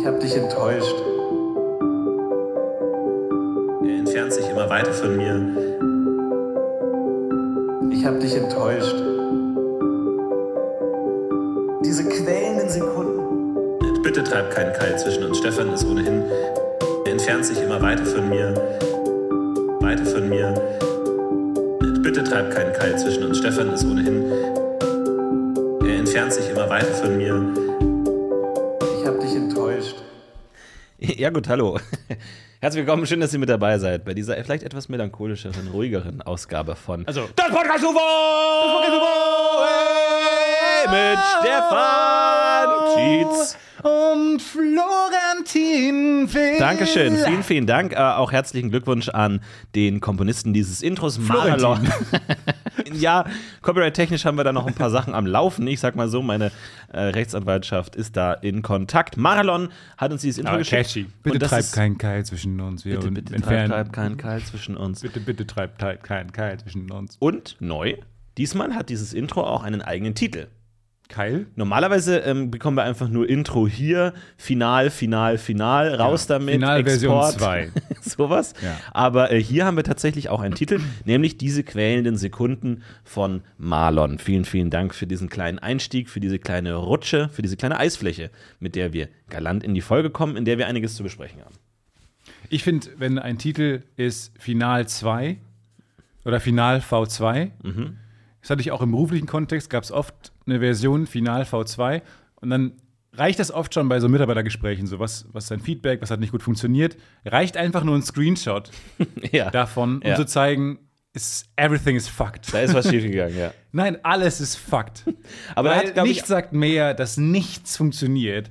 Ich habe dich enttäuscht. Er entfernt sich immer weiter von mir. Ich habe dich enttäuscht. Diese quälenden Sekunden. Bitte treib keinen Keil zwischen uns. Stefan ist ohnehin. Er entfernt sich immer weiter von mir. Weiter von mir. Bitte treib keinen Keil zwischen uns. Stefan ist ohnehin. Er entfernt sich immer weiter von mir. Ich habe dich enttäuscht. Ja gut, hallo. Herzlich willkommen, schön, dass ihr mit dabei seid bei dieser vielleicht etwas melancholischeren, ruhigeren Ausgabe von Das Podcast Ufo! Hey, mit Stefan Tietz und Florentin Will. Dankeschön, vielen, vielen Dank. Auch herzlichen Glückwunsch an den Komponisten dieses Intros, Marlon. Ja, copyright-technisch haben wir da noch ein paar Sachen am Laufen. Ich sag mal so, meine Rechtsanwaltschaft ist da in Kontakt. Marlon hat uns dieses Intro geschickt. Catchy. Bitte treib keinen Keil zwischen uns. Bitte treib keinen Keil zwischen uns. Bitte treib keinen Keil zwischen uns. Und neu, diesmal hat dieses Intro auch einen eigenen Titel. Keil? Normalerweise bekommen wir einfach nur Intro hier, Final, raus ja, damit, Export, Version 2. Sowas. Ja. Aber hier haben wir tatsächlich auch einen Titel, nämlich diese quälenden Sekunden von Marlon. Vielen, vielen Dank für diesen kleinen Einstieg, für diese kleine Rutsche, für diese kleine Eisfläche, mit der wir galant in die Folge kommen, in der wir einiges zu besprechen haben. Ich finde, wenn ein Titel ist Final 2 oder Final V2, das hatte ich auch im beruflichen Kontext, gab es oft eine Version Final V2 und dann reicht das oft schon bei so Mitarbeitergesprächen, so was ist dein Feedback, was hat nicht gut funktioniert, reicht einfach nur ein Screenshot davon, um zu zeigen, everything is fucked. Da ist was schiefgegangen, ja. Nein, alles ist fucked. Aber nichts sagt mehr, dass nichts funktioniert,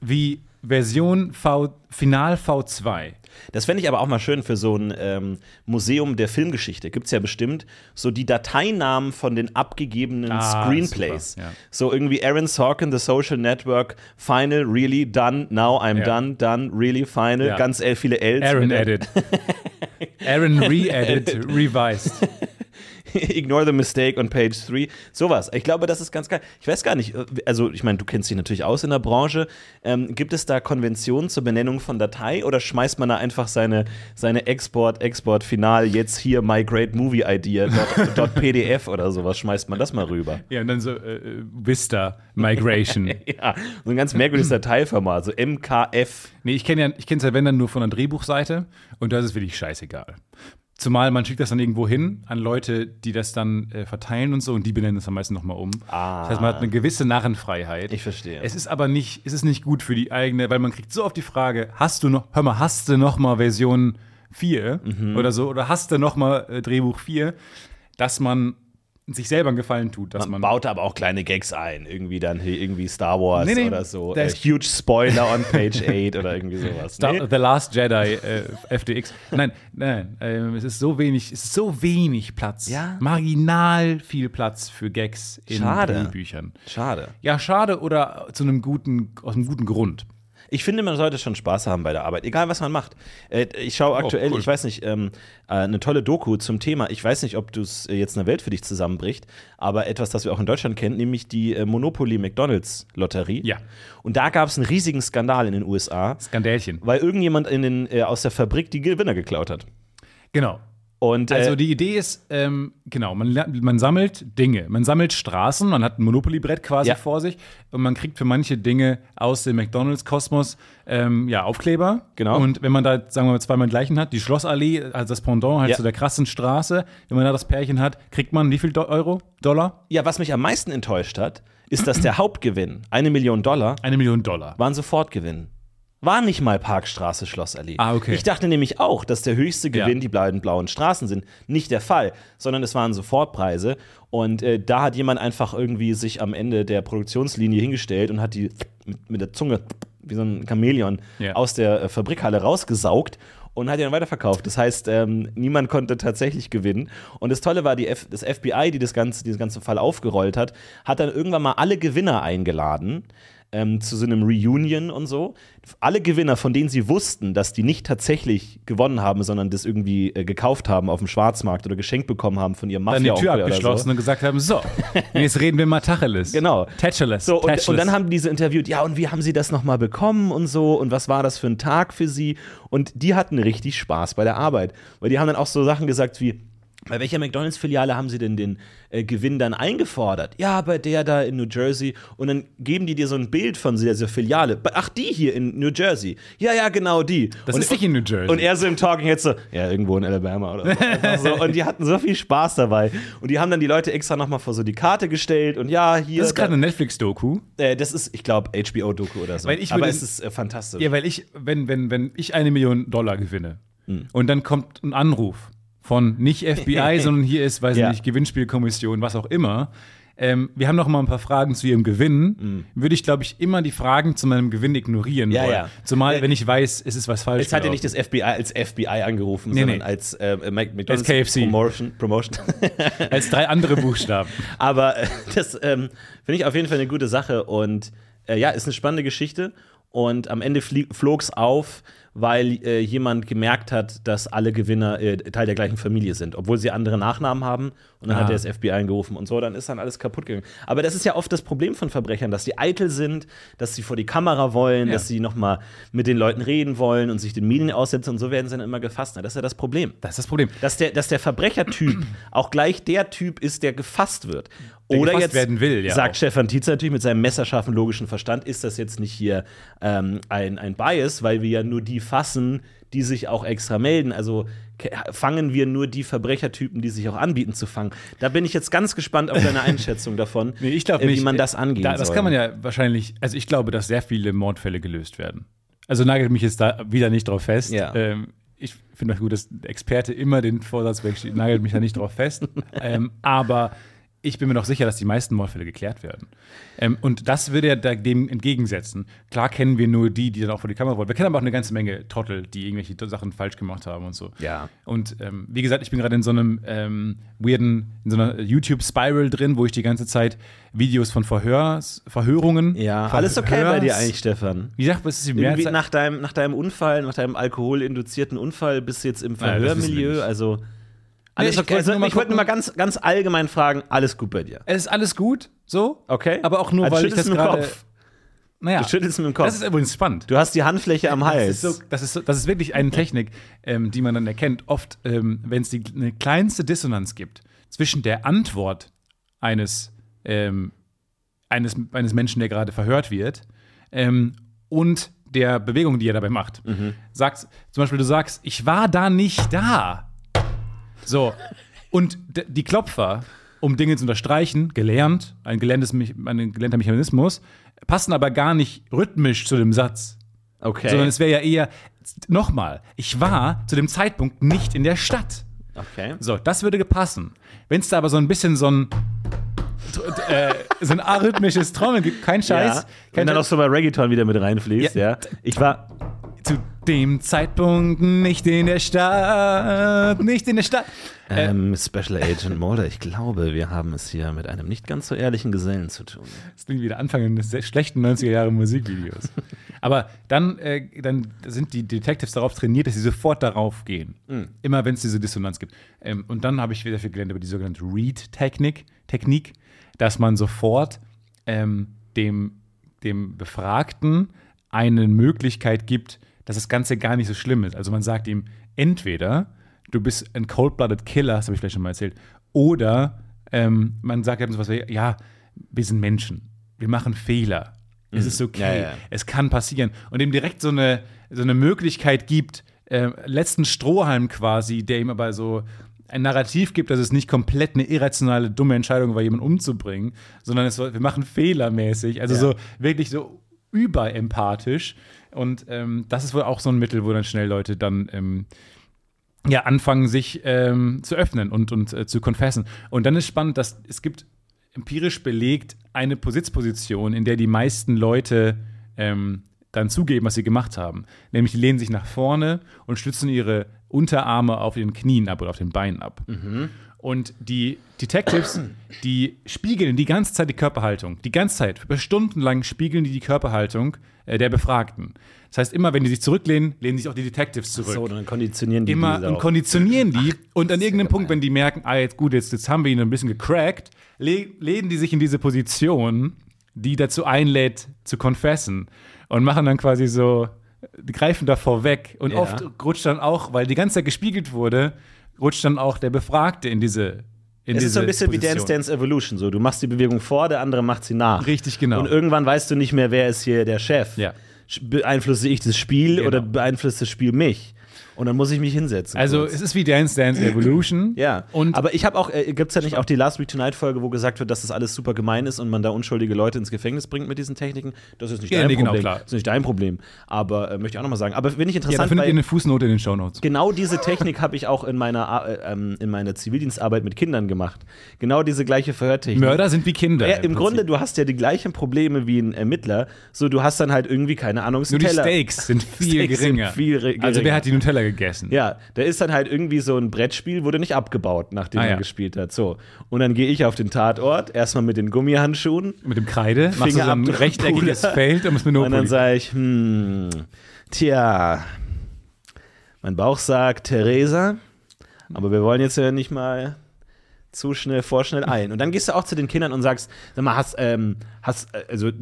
wie Version Final V2. Das fände ich aber auch mal schön für so ein Museum der Filmgeschichte. Gibt es ja bestimmt so die Dateinamen von den abgegebenen Screenplays. Super, ja. So irgendwie Aaron Sorkin, The Social Network, Final, Really, Done, Now I'm Done, Really, Final, ganz viele Ls. Aaron Edit. Aaron Re-Edit, Revised. Ignore the Mistake on Page 3. Sowas. Ich glaube, das ist ganz geil. Ich weiß gar nicht, also ich meine, du kennst dich natürlich aus in der Branche. Gibt es da Konventionen zur Benennung von Datei oder schmeißt man da einfach seine Export-Final jetzt hier My Great Movie Idea .pdf oder sowas, schmeißt man das mal rüber? Ja, und dann so Vista Migration. Ja, so ein ganz merkwürdiges Dateiformat, so MKF. Nee, ich kenne es ja, wenn dann nur von der Drehbuchseite und das ist wirklich scheißegal. Zumal man schickt das dann irgendwo hin an Leute, die das dann verteilen und so und die benennen es am meisten nochmal um. Das heißt, man hat eine gewisse Narrenfreiheit. Ich verstehe. Es ist aber nicht, es ist nicht gut für die eigene, weil man kriegt so oft die Frage, hast du noch mal Version 4 oder so oder hast du noch mal Drehbuch 4, dass man sich selber einen Gefallen tut, dass man baut aber auch kleine Gags ein, irgendwie dann irgendwie Star Wars oder so, huge Spoiler on Page 8 oder irgendwie sowas. The Last Jedi FDX. Nein, es ist so wenig Platz. Ja? Marginal viel Platz für Gags in Büchern. Schade. Ja, schade oder aus einem guten Grund. Ich finde, man sollte schon Spaß haben bei der Arbeit, egal was man macht. Ich schaue aktuell, cool. Ich weiß nicht, eine tolle Doku zum Thema, ich weiß nicht, ob du es jetzt eine Welt für dich zusammenbricht, aber etwas, das wir auch in Deutschland kennen, nämlich die Monopoly-McDonalds-Lotterie. Ja. Und da gab es einen riesigen Skandal in den USA. Skandälchen. Weil irgendjemand aus der Fabrik die Gewinner geklaut hat. Genau. Und, also die Idee ist, man sammelt Dinge, man sammelt Straßen, man hat ein Monopoly-Brett quasi vor sich und man kriegt für manche Dinge aus dem McDonalds-Kosmos Aufkleber. Genau. Und wenn man da, sagen wir mal, zweimal den gleichen hat, die Schlossallee, also das Pendant halt zu der krassen Straße, wenn man da das Pärchen hat, kriegt man wie viel Euro? Dollar? Ja, was mich am meisten enttäuscht hat, ist, dass der Hauptgewinn, $1 Million. $1 Million. War ein Sofortgewinn. War nicht mal Parkstraße, Schlossallee. Okay. Ich dachte nämlich auch, dass der höchste Gewinn die blauen Straßen sind. Nicht der Fall, sondern es waren Sofortpreise. Und da hat jemand einfach irgendwie sich am Ende der Produktionslinie hingestellt und hat die mit der Zunge, wie so ein Chamäleon, aus der Fabrikhalle rausgesaugt und hat die dann weiterverkauft. Das heißt, niemand konnte tatsächlich gewinnen. Und das Tolle war, das FBI, die diesen ganzen Fall aufgerollt hat, hat dann irgendwann mal alle Gewinner eingeladen. zu so einem Reunion und so. Alle Gewinner, von denen sie wussten, dass die nicht tatsächlich gewonnen haben, sondern das irgendwie gekauft haben auf dem Schwarzmarkt oder geschenkt bekommen haben von ihrem Mafia-Onkel oder so. Dann die Tür abgeschlossen und gesagt haben, so, jetzt reden wir mal Tacheles. Genau. Tacheles. So, und dann haben die so interviewt, ja, und wie haben sie das nochmal bekommen und so und was war das für ein Tag für sie? Und die hatten richtig Spaß bei der Arbeit. Weil die haben dann auch so Sachen gesagt wie, bei welcher McDonald's-Filiale haben sie denn den Gewinn dann eingefordert? Ja, bei der da in New Jersey. Und dann geben die dir so ein Bild von dieser Filiale. Ach, die hier in New Jersey. Ja, ja, genau die. Das ist nicht in New Jersey. Und er so im Talking jetzt so, ja, irgendwo in Alabama oder so. Und die hatten so viel Spaß dabei. Und die haben dann die Leute extra nochmal vor so die Karte gestellt. Und ja, hier. Das ist gerade eine Netflix-Doku. Das ist, ich glaube, HBO-Doku oder so. Aber es ist fantastisch. Ja, weil ich, wenn ich $1 Million gewinne und dann kommt ein Anruf von nicht FBI, sondern hier ist, weiß ich nicht, Gewinnspielkommission, was auch immer. Wir haben noch mal ein paar Fragen zu ihrem Gewinn. Würde ich, glaube ich, immer die Fragen zu meinem Gewinn ignorieren wollen. Ja. Zumal, wenn ich weiß, es ist was falsch. Jetzt hat ja nicht das FBI als FBI angerufen, sondern als McDonald's als KFC. Promotion. Als 3 andere Buchstaben. Aber das finde ich auf jeden Fall eine gute Sache. Und ja, ist eine spannende Geschichte. Und am Ende flog's auf, weil jemand gemerkt hat, dass alle Gewinner Teil der gleichen Familie sind, obwohl sie andere Nachnamen haben. Und dann hat er das FBI angerufen und so, dann ist dann alles kaputt gegangen. Aber das ist ja oft das Problem von Verbrechern, dass sie eitel sind, dass sie vor die Kamera wollen, dass sie noch mal mit den Leuten reden wollen und sich den Medien aussetzen. Und so werden sie dann immer gefasst. Das ist ja das Problem. Das ist das Problem. Dass der Verbrechertyp auch gleich der Typ ist, der gefasst wird. Der oder jetzt werden will, ja, sagt auch. Stefan Tietz natürlich mit seinem messerscharfen logischen Verstand, ist das jetzt nicht hier ein Bias, weil wir ja nur die fassen, die sich auch extra melden. Also fangen wir nur die Verbrechertypen, die sich auch anbieten zu fangen. Da bin ich jetzt ganz gespannt auf deine Einschätzung davon, nee, ich glaub nicht, wie man das angehen soll. Das kann man ja wahrscheinlich, also ich glaube, dass sehr viele Mordfälle gelöst werden. Also nagelt mich jetzt da wieder nicht drauf fest. Ja. Ich finde das gut, dass der Experte immer den Vorsatz wegsteht, nagelt mich da nicht drauf fest. Aber ich bin mir noch sicher, dass die meisten Mordfälle geklärt werden. Und das würde er dem entgegensetzen. Klar kennen wir nur die dann auch vor die Kamera wollen. Wir kennen aber auch eine ganze Menge Trottel, die irgendwelche Sachen falsch gemacht haben und so. Ja. Und wie gesagt, ich bin gerade in so einem weirden, in so einer YouTube-Spiral drin, wo ich die ganze Zeit Videos von Verhörungen. Ja, alles okay bei dir eigentlich, Stefan? Wie gesagt, was ist die Mehrheit? Nach deinem Unfall, nach deinem alkoholinduzierten Unfall bist du jetzt im Verhörmilieu, also alles okay. Ich wollte nur mal ganz, ganz allgemein fragen, alles gut bei dir? Es ist alles gut, so. Okay. Aber auch nur, weil ich das gerade. Naja. Du schüttelst mit dem Kopf. Das ist übrigens spannend. Du hast die Handfläche am Hals. Das ist wirklich eine Technik, die man dann erkennt. Oft, wenn es eine kleinste Dissonanz gibt zwischen der Antwort eines Menschen, der gerade verhört wird, und der Bewegung, die er dabei macht. Mhm. Zum Beispiel, du sagst, ich war da nicht da. So, und die Klopfer, um Dinge zu unterstreichen, gelernt, ein gelernter Mechanismus, passen aber gar nicht rhythmisch zu dem Satz. Okay. Sondern es wäre ja eher, nochmal, ich war zu dem Zeitpunkt nicht in der Stadt. Okay. So, das würde passen. Wenn es da aber so ein bisschen so ein arrhythmisches Trommeln gibt, kein Scheiß. Ja. Wenn dann auch so bei Reggaeton wieder mit reinfließt, ja. Ich war zu dem Zeitpunkt nicht in der Stadt. Special Agent Mulder, ich glaube, wir haben es hier mit einem nicht ganz so ehrlichen Gesellen zu tun. Das klingt wie der Anfang eines schlechten 90er-Jahre-Musikvideos. Aber dann sind die Detectives darauf trainiert, dass sie sofort darauf gehen. Mhm. Immer, wenn es diese Dissonanz gibt. Und dann habe ich wieder viel gelernt über die sogenannte Read-Technik, dass man sofort dem Befragten eine Möglichkeit gibt, dass das Ganze gar nicht so schlimm ist. Also man sagt ihm, entweder du bist ein cold-blooded Killer, das habe ich vielleicht schon mal erzählt, oder man sagt eben so was wie, ja, wir sind Menschen, wir machen Fehler, es ist okay, ja. Es kann passieren. Und ihm direkt so eine Möglichkeit gibt, letzten Strohhalm quasi, der ihm aber so ein Narrativ gibt, dass es nicht komplett eine irrationale, dumme Entscheidung war, jemanden umzubringen, sondern wir machen fehlermäßig, also so wirklich so überempathisch. Und das ist wohl auch so ein Mittel, wo dann schnell Leute dann anfangen, sich zu öffnen und zu confessen. Und dann ist spannend, dass es gibt empirisch belegt eine Position, in der die meisten Leute dann zugeben, was sie gemacht haben. Nämlich die lehnen sich nach vorne und stützen ihre Unterarme auf ihren Knien ab oder auf den Beinen ab. Mhm. Und die Detectives, die spiegeln die ganze Zeit die Körperhaltung. Die ganze Zeit, über Stunden lang spiegeln die Körperhaltung der Befragten. Das heißt, immer wenn die sich zurücklehnen, lehnen sich auch die Detectives zurück. So, dann konditionieren die. Und an irgendeinem Punkt, wenn die merken, jetzt haben wir ihn ein bisschen gecrackt, lehnen die sich in diese Position, die dazu einlädt, zu confessen. Und machen dann quasi so, die greifen davor weg. Und oft rutscht dann auch, weil die ganze Zeit gespiegelt wurde, rutscht dann auch der Befragte in diese Position. Es ist so ein bisschen wie Dance Dance Evolution. So. Du machst die Bewegung vor, der andere macht sie nach. Richtig, genau. Und irgendwann weißt du nicht mehr, wer ist hier der Chef. Ja. Beeinflusse ich das Spiel oder beeinflusst das Spiel mich? Und dann muss ich mich hinsetzen. Also kurz. Es ist wie Dance Dance Evolution. Ja, und aber ich habe auch, gibt's ja nicht auch die Last Week Tonight Folge, wo gesagt wird, dass das alles super gemein ist und man da unschuldige Leute ins Gefängnis bringt mit diesen Techniken? Das ist nicht dein Problem. Genau, klar. Das ist nicht dein Problem. Aber möchte ich auch nochmal sagen. Aber finde ich interessant. Ja, da findet ihr eine Fußnote in den Shownotes. Genau diese Technik habe ich auch in meiner Zivildienstarbeit mit Kindern gemacht. Genau diese gleiche Verhörtechnik. Mörder sind wie Kinder. Ja, im Grunde, du hast ja die gleichen Probleme wie ein Ermittler. So, du hast dann halt irgendwie, keine Ahnung, nur die Teller. Stakes sind viel geringer. Also wer hat die Nutella gegessen. Ja, da ist dann halt irgendwie so ein Brettspiel, wurde nicht abgebaut, nachdem er gespielt hat. So. Und dann gehe ich auf den Tatort, erstmal mit den Gummihandschuhen. Mit dem Kreide, machst du so ein rechteckiges Feld und dann sage ich, mein Bauch sagt Theresa, aber wir wollen jetzt ja nicht mal zu schnell, vorschnell ein. Und dann gehst du auch zu den Kindern und sagst, sag mal, wenn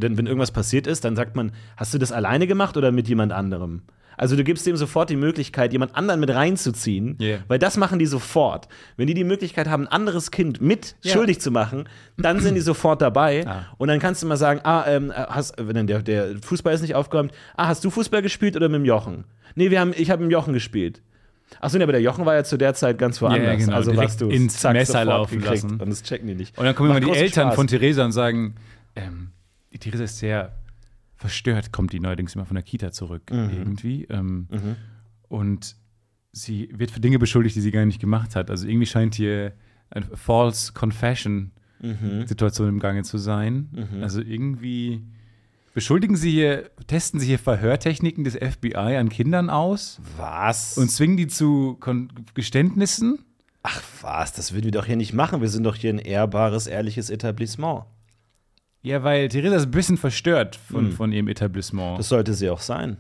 irgendwas passiert ist, dann sagt man, hast du das alleine gemacht oder mit jemand anderem? Also du gibst dem sofort die Möglichkeit, jemand anderen mit reinzuziehen, weil das machen die sofort. Wenn die Möglichkeit haben, ein anderes Kind mit schuldig zu machen, dann sind die sofort dabei. Und dann kannst du mal sagen, wenn der Fußball ist nicht aufgeräumt, hast du Fußball gespielt oder mit dem Jochen? Nee, ich habe mit dem Jochen gespielt. Achso, aber der Jochen war ja zu der Zeit ganz woanders. Ja, genau. Also warst du ins Messer laufen lassen. Und das checken die nicht. Und dann kommen immer die Eltern von Theresa und sagen, Theresa ist sehr verstört, kommt die neuerdings immer von der Kita zurück irgendwie. Und sie wird für Dinge beschuldigt, die sie gar nicht gemacht hat. Also irgendwie scheint hier eine False Confession-Situation im Gange zu sein. Also irgendwie testen sie hier Verhörtechniken des FBI an Kindern aus. Was? Und zwingen die zu Geständnissen. Ach was, das würden wir doch hier nicht machen. Wir sind doch hier ein ehrbares, ehrliches Etablissement. Ja, weil Theresa ist ein bisschen verstört von ihrem Etablissement. Das sollte sie auch sein.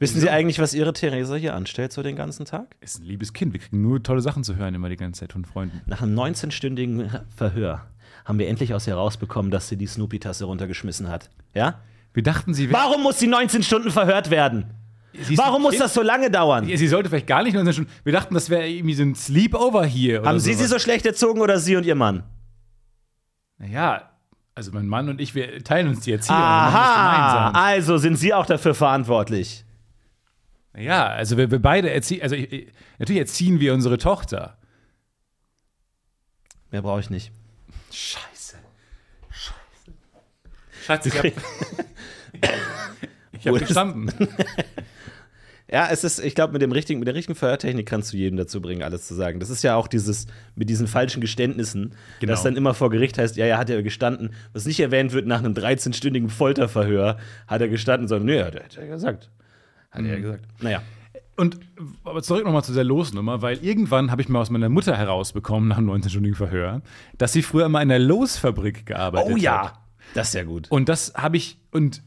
Wissen Sie eigentlich, was Ihre Theresa hier anstellt so den ganzen Tag? Ist ein liebes Kind. Wir kriegen nur tolle Sachen zu hören immer die ganze Zeit von Freunden. Nach einem 19-stündigen Verhör haben wir endlich aus ihr rausbekommen, dass sie die Snoopy-Tasse runtergeschmissen hat. Ja? Wir dachten, warum muss sie 19 Stunden verhört werden? Warum muss das so lange dauern? Sie sollte vielleicht gar nicht 19 Stunden. Wir dachten, das wäre irgendwie so ein Sleepover hier. Haben Sie sie so schlecht erzogen oder Sie und Ihr Mann? Naja. Also mein Mann und ich, wir teilen uns die Erziehung. Aha, also sind Sie auch dafür verantwortlich? Ja, also wir beide erziehen, also natürlich erziehen wir unsere Tochter. Mehr brauche ich nicht. Scheiße. Schatz, ich hab gestanden. Ja, es ist, ich glaube, mit der richtigen Verhörtechnik kannst du jedem dazu bringen, alles zu sagen. Das ist ja auch mit diesen falschen Geständnissen, dass dann immer vor Gericht heißt, ja, hat er gestanden. Was nicht erwähnt wird, nach einem 13-stündigen Folterverhör hat er gestanden, sondern, hat er gesagt. Naja. Aber zurück nochmal zu der Losnummer, weil irgendwann habe ich mal aus meiner Mutter herausbekommen, nach einem 19-stündigen Verhör, dass sie früher mal in einer Losfabrik gearbeitet hat. Oh ja. Das ist ja gut. Und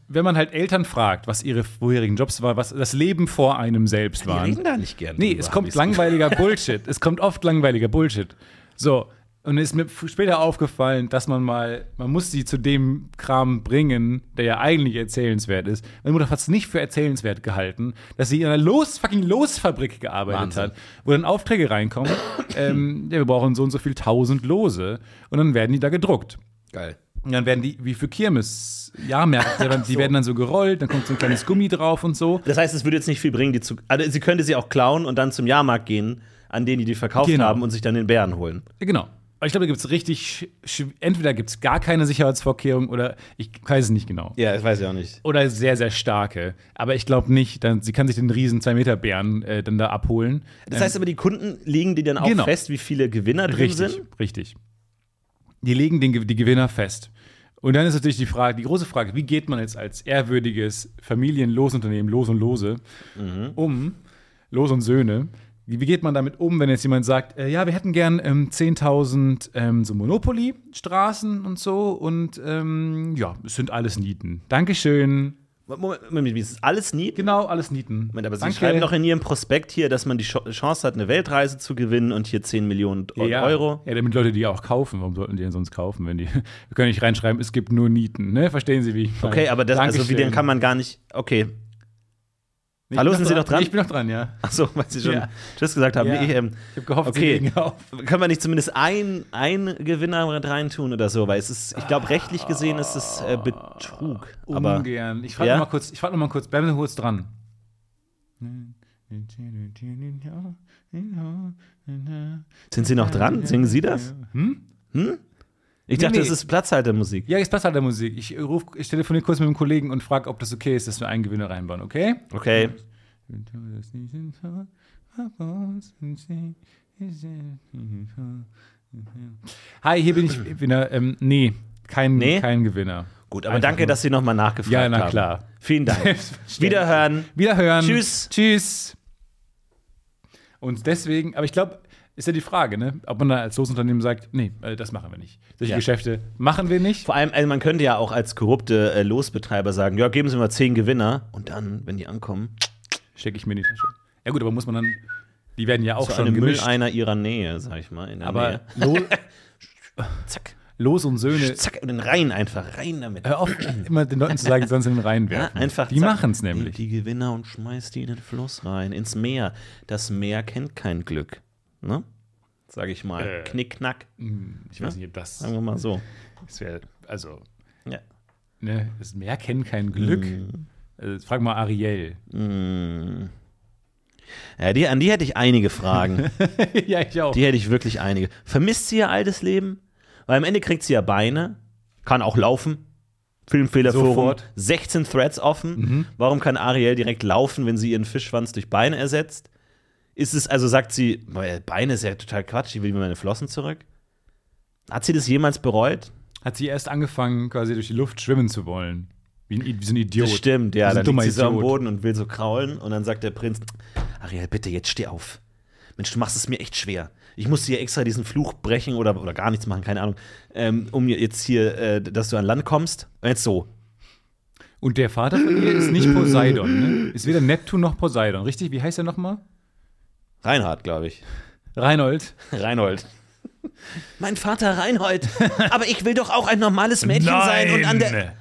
wenn man halt Eltern fragt, was ihre vorherigen Jobs waren, was das Leben vor einem selbst war. Die reden da nicht gerne. Nee, es kommt langweiliger Bullshit. Es kommt oft langweiliger Bullshit. So, und es ist mir später aufgefallen, dass man muss sie zu dem Kram bringen, der ja eigentlich erzählenswert ist. Meine Mutter hat es nicht für erzählenswert gehalten, dass sie in einer Losfabrik gearbeitet hat, wo dann Aufträge reinkommen, wir brauchen so und so viel 1000 Lose und dann werden die da gedruckt. Geil. Und dann werden die, wie für Kirmes, Jahrmärkte, die werden dann so gerollt, dann kommt so ein kleines Gummi drauf und so. Das heißt, es würde jetzt nicht viel bringen, also sie könnte sie auch klauen und dann zum Jahrmarkt gehen, an denen die verkauft haben und sich dann den Bären holen. Genau. Aber ich glaube, da gibt es entweder gibt es gar keine Sicherheitsvorkehrung oder ich weiß es nicht genau. Ja, das weiß ich auch nicht. Oder sehr, sehr starke. Aber ich glaube nicht, sie kann sich den riesen 2-Meter-Bären dann da abholen. Das heißt aber, die Kunden legen die dann auch fest, wie viele Gewinner drin sind? Richtig. Die legen die Gewinner fest. Und dann ist natürlich die große Frage, wie geht man jetzt als ehrwürdiges Familienlosunternehmen, Los und Lose, um Los und Söhne, Wie geht man damit um, wenn jetzt jemand sagt, ja, wir hätten gern 10.000 so Monopoly-Straßen und so und ja, es sind alles Nieten. Dankeschön. Moment, ist das alles Nieten? Genau, alles Nieten. Moment, aber Sie schreiben doch in Ihrem Prospekt hier, dass man die Chance hat, eine Weltreise zu gewinnen und hier 10 Millionen Euro. Ja, damit Leute die ja auch kaufen. Warum sollten die denn sonst kaufen? Wenn die, wir können nicht reinschreiben, es gibt nur Nieten. Ne? Verstehen Sie, wie ich meine? Okay, aber das, also wie den kann man gar nicht, okay. Hallo, sind Sie noch dran? Ich bin noch dran, ja. Achso, weil Sie schon Tschüss gesagt haben. Ja. Ich habe gehofft, okay, Sie legen auf. Können wir nicht zumindest einen Gewinner reintun oder so? Weil es ist, ich glaube, rechtlich gesehen ist es Betrug. Ungern. Aber, ich frage nochmal kurz, bleiben Sie kurz dran. Sind Sie noch dran? Singen Sie das? Hm? Ich dachte, das ist Platzhaltermusik. Ja, das ist Platzhaltermusik. Ich telefoniere kurz mit einem Kollegen und frage, ob das okay ist, dass wir einen Gewinner reinbauen, okay? Okay. Hi, hier bin ich Gewinner. Kein Gewinner. Gut, aber danke, dass Sie nochmal nachgefragt haben. Ja, na klar. Vielen Dank. Wiederhören. Tschüss. Und deswegen, aber ich glaube, ist ja die Frage, ne? Ob man da als Losunternehmen sagt, nee, das machen wir nicht. Solche Geschäfte machen wir nicht. Vor allem, also man könnte ja auch als korrupte Losbetreiber sagen, ja, geben Sie mal 10 Gewinner und dann, wenn die ankommen, stecke ich mir in die Tasche. Ja gut, aber muss man dann, die werden ja auch so schon eine gemischt. Mülleiner ihrer Nähe, sag ich mal, in der aber Nähe. Zack. Los und Söhne. Zack, und in den Reihen einfach, rein damit. Hör auf, immer den Leuten zu sagen, sonst in den Reihen werfen. Einfach die machen es nämlich. Die Gewinner und schmeißt die in den Fluss rein, ins Meer. Das Meer kennt kein Glück. Ne? Sag ich mal, Knickknack. Ich weiß nicht, ob das. Sagen wir mal so. Das wäre, also. Ja. Ne, das Meer kennt kein Glück. Also, frag mal Ariel. Ja, an die hätte ich einige Fragen. Ja, ich auch. Die hätte ich wirklich einige. Vermisst sie ihr altes Leben? Weil am Ende kriegt sie ja Beine, kann auch laufen. Filmfehlerforum, 16 Threads offen. Warum kann Ariel direkt laufen, wenn sie ihren Fischschwanz durch Beine ersetzt? Ist es, also sagt sie, Beine ist ja total Quatsch, ich will mir meine Flossen zurück. Hat sie das jemals bereut? Hat sie erst angefangen, quasi durch die Luft schwimmen zu wollen. Wie so ein Idiot. Das stimmt, ja, dann liegt sie so am Boden und will so kraulen. Und dann sagt der Prinz, Ariel, bitte, jetzt steh auf. Mensch, du machst es mir echt schwer. Ich musste hier extra diesen Fluch brechen oder gar nichts machen, keine Ahnung. Um jetzt hier, dass du an Land kommst. Und jetzt so. Und der Vater von ihr ist nicht Poseidon, ne? Ist weder Neptun noch Poseidon, richtig? Wie heißt er nochmal? Reinhard, glaube ich. Reinhold. Mein Vater Reinhold. Aber ich will doch auch ein normales Mädchen sein und an der.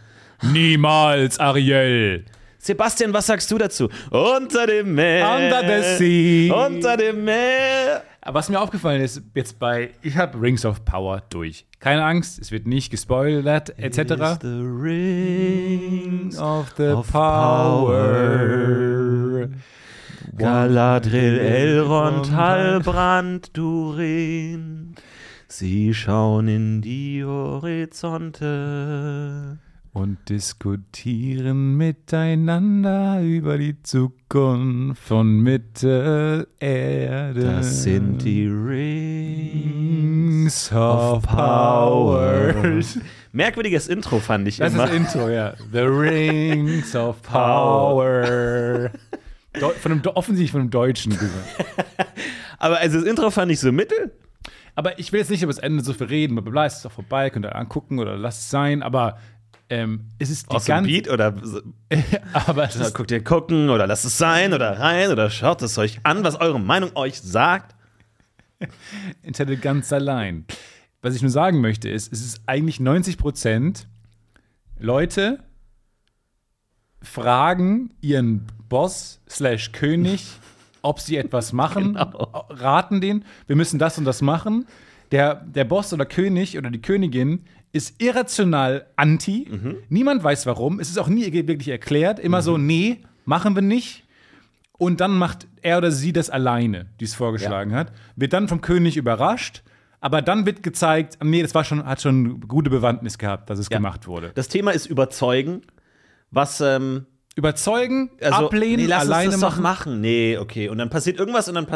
Niemals, Ariel. Sebastian, was sagst du dazu? Unter dem Meer. Under the sea. Unter dem Meer. Aber was mir aufgefallen ist, jetzt ich habe Rings of Power durch. Keine Angst, es wird nicht gespoilert, etc. It is the Rings of Power. Galadriel, Elrond, Halbrand, Durin, sie schauen in die Horizonte und diskutieren miteinander über die Zukunft von Mittelerde. Das sind die Rings of Power. Merkwürdiges Intro fand ich immer. Das ist das Intro, ja. The Rings of Power. Offensichtlich von einem Deutschen. Aber also das Intro fand ich so mittel. Aber ich will jetzt nicht über das Ende so viel reden. Blablabla, es ist doch vorbei, könnt ihr angucken oder lasst es sein. Aber es ist die ganze Beat oder so. Aber es ist, guckt ihr gucken oder lasst es sein oder rein oder schaut es euch an, was eure Meinung euch sagt. Intelligenz allein. Was ich nur sagen möchte ist, es ist eigentlich 90% Leute fragen ihren Boss/König, ob sie etwas machen, genau. Raten denen, wir müssen das und das machen. Der Boss oder König oder die Königin ist irrational anti. Niemand weiß warum. Es ist auch nie wirklich erklärt. Immer so, nee, machen wir nicht. Und dann macht er oder sie das alleine, die es vorgeschlagen hat. Wird dann vom König überrascht. Aber dann wird gezeigt, nee, das hat schon gute Bewandtnis gehabt, dass es gemacht wurde. Das Thema ist überzeugen, was überzeugen, also, ablehnen, lass alleine uns das machen. Doch machen. Nee, okay. Und dann passiert irgendwas und dann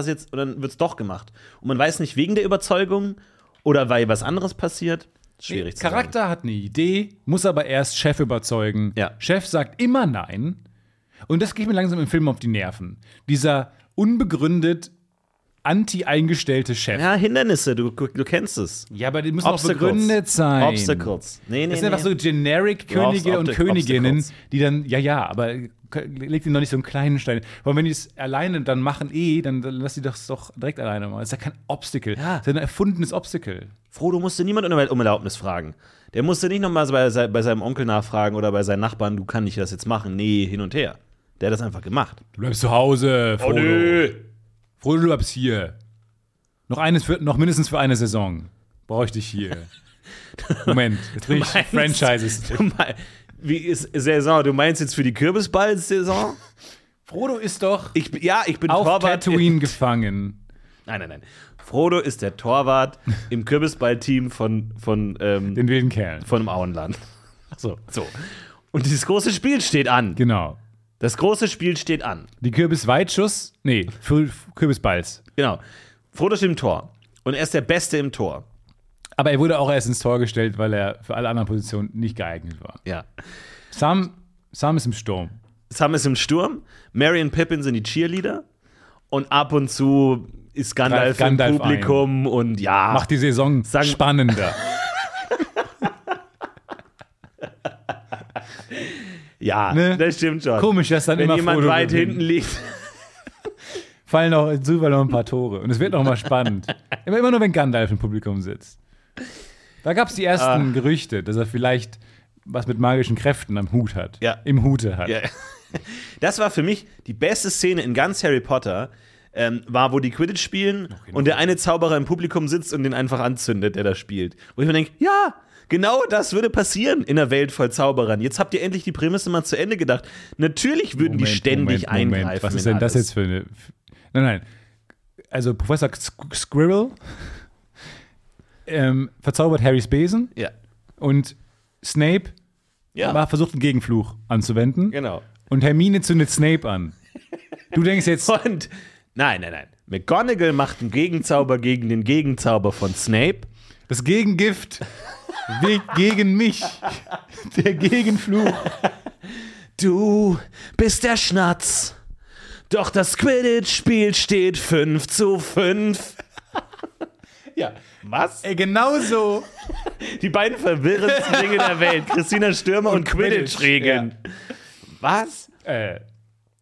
wird's doch gemacht. Und man weiß nicht wegen der Überzeugung oder weil was anderes passiert. Schwierig zu sagen. Charakter hat eine Idee, muss aber erst Chef überzeugen. Ja. Chef sagt immer nein. Und das geht mir langsam im Film auf die Nerven. Dieser unbegründet anti-eingestellte Chef. Ja, Hindernisse, du kennst es. Ja, aber die müssen Obstacles. Auch begründet sein. Obstacles. Nee, das sind einfach so Generic-Könige und Königinnen, die dann, ja, aber legt ihnen doch nicht so einen kleinen Stein. Weil wenn die es alleine dann machen, dann lass die das doch direkt alleine machen. Das ist ja kein Obstacle. Ja. Das ist ein erfundenes Obstacle. Frodo musste niemand um Erlaubnis fragen. Der musste nicht nochmal bei seinem Onkel nachfragen oder bei seinen Nachbarn, du kannst nicht das jetzt machen. Nee, hin und her. Der hat das einfach gemacht. Du bleibst zu Hause, Frodo. Oh, nö. Frodo, du bleibst hier. Noch mindestens für eine Saison brauche ich dich hier. Moment, jetzt bin ich Franchises. Wie ist Saison? Du meinst jetzt für die Kürbisball-Saison? Frodo ist doch ich bin auf Tatooine gefangen. Nein. Frodo ist der Torwart im Kürbisball-Team von den wilden Kerlen. Von dem Auenland. So. Und dieses große Spiel steht an. Genau. Das große Spiel steht an. Die Kürbisweitschuss? Nee, Kürbisballs. Genau. Frodo steht im Tor. Und er ist der Beste im Tor. Aber er wurde auch erst ins Tor gestellt, weil er für alle anderen Positionen nicht geeignet war. Ja. Sam ist im Sturm. Merry und Pippin sind die Cheerleader. Und ab und zu ist Gandalf im Publikum und ja. Macht die Saison spannender. Ja, ne? Das stimmt schon. Komisch, dass dann wenn jemand weit hinten liegt. Fallen auch in Zufall noch ein paar Tore. Und es wird noch mal spannend. Immer nur, wenn Gandalf im Publikum sitzt. Da gab es die ersten Gerüchte, dass er vielleicht was mit magischen Kräften am Hut hat. Ja. Im Hute hat. Ja. Das war für mich die beste Szene in ganz Harry Potter, war, wo die Quidditch spielen und der eine Zauberer im Publikum sitzt und den einfach anzündet, der da spielt. Wo ich mir denke, ja, genau das würde passieren in einer Welt voll Zauberern. Jetzt habt ihr endlich die Prämisse mal zu Ende gedacht. Natürlich würden die ständig eingreifen. Was ist denn das jetzt für eine... Nein. Also Professor Squirrel verzaubert Harrys Besen. Ja. Und Snape versucht, einen Gegenfluch anzuwenden. Genau. Und Hermine zündet Snape an. Du denkst jetzt... Und nein. McGonagall macht einen Gegenzauber gegen den Gegenzauber von Snape. Das Gegengift... wirkt gegen mich. Der Gegenfluch. Du bist der Schnatz. Doch das Quidditch-Spiel steht 5-5. Ja. Was? Genau so. Die beiden verwirrendsten Dinge der Welt. Christina Stürmer und Quidditch-Regeln. Ja. Was?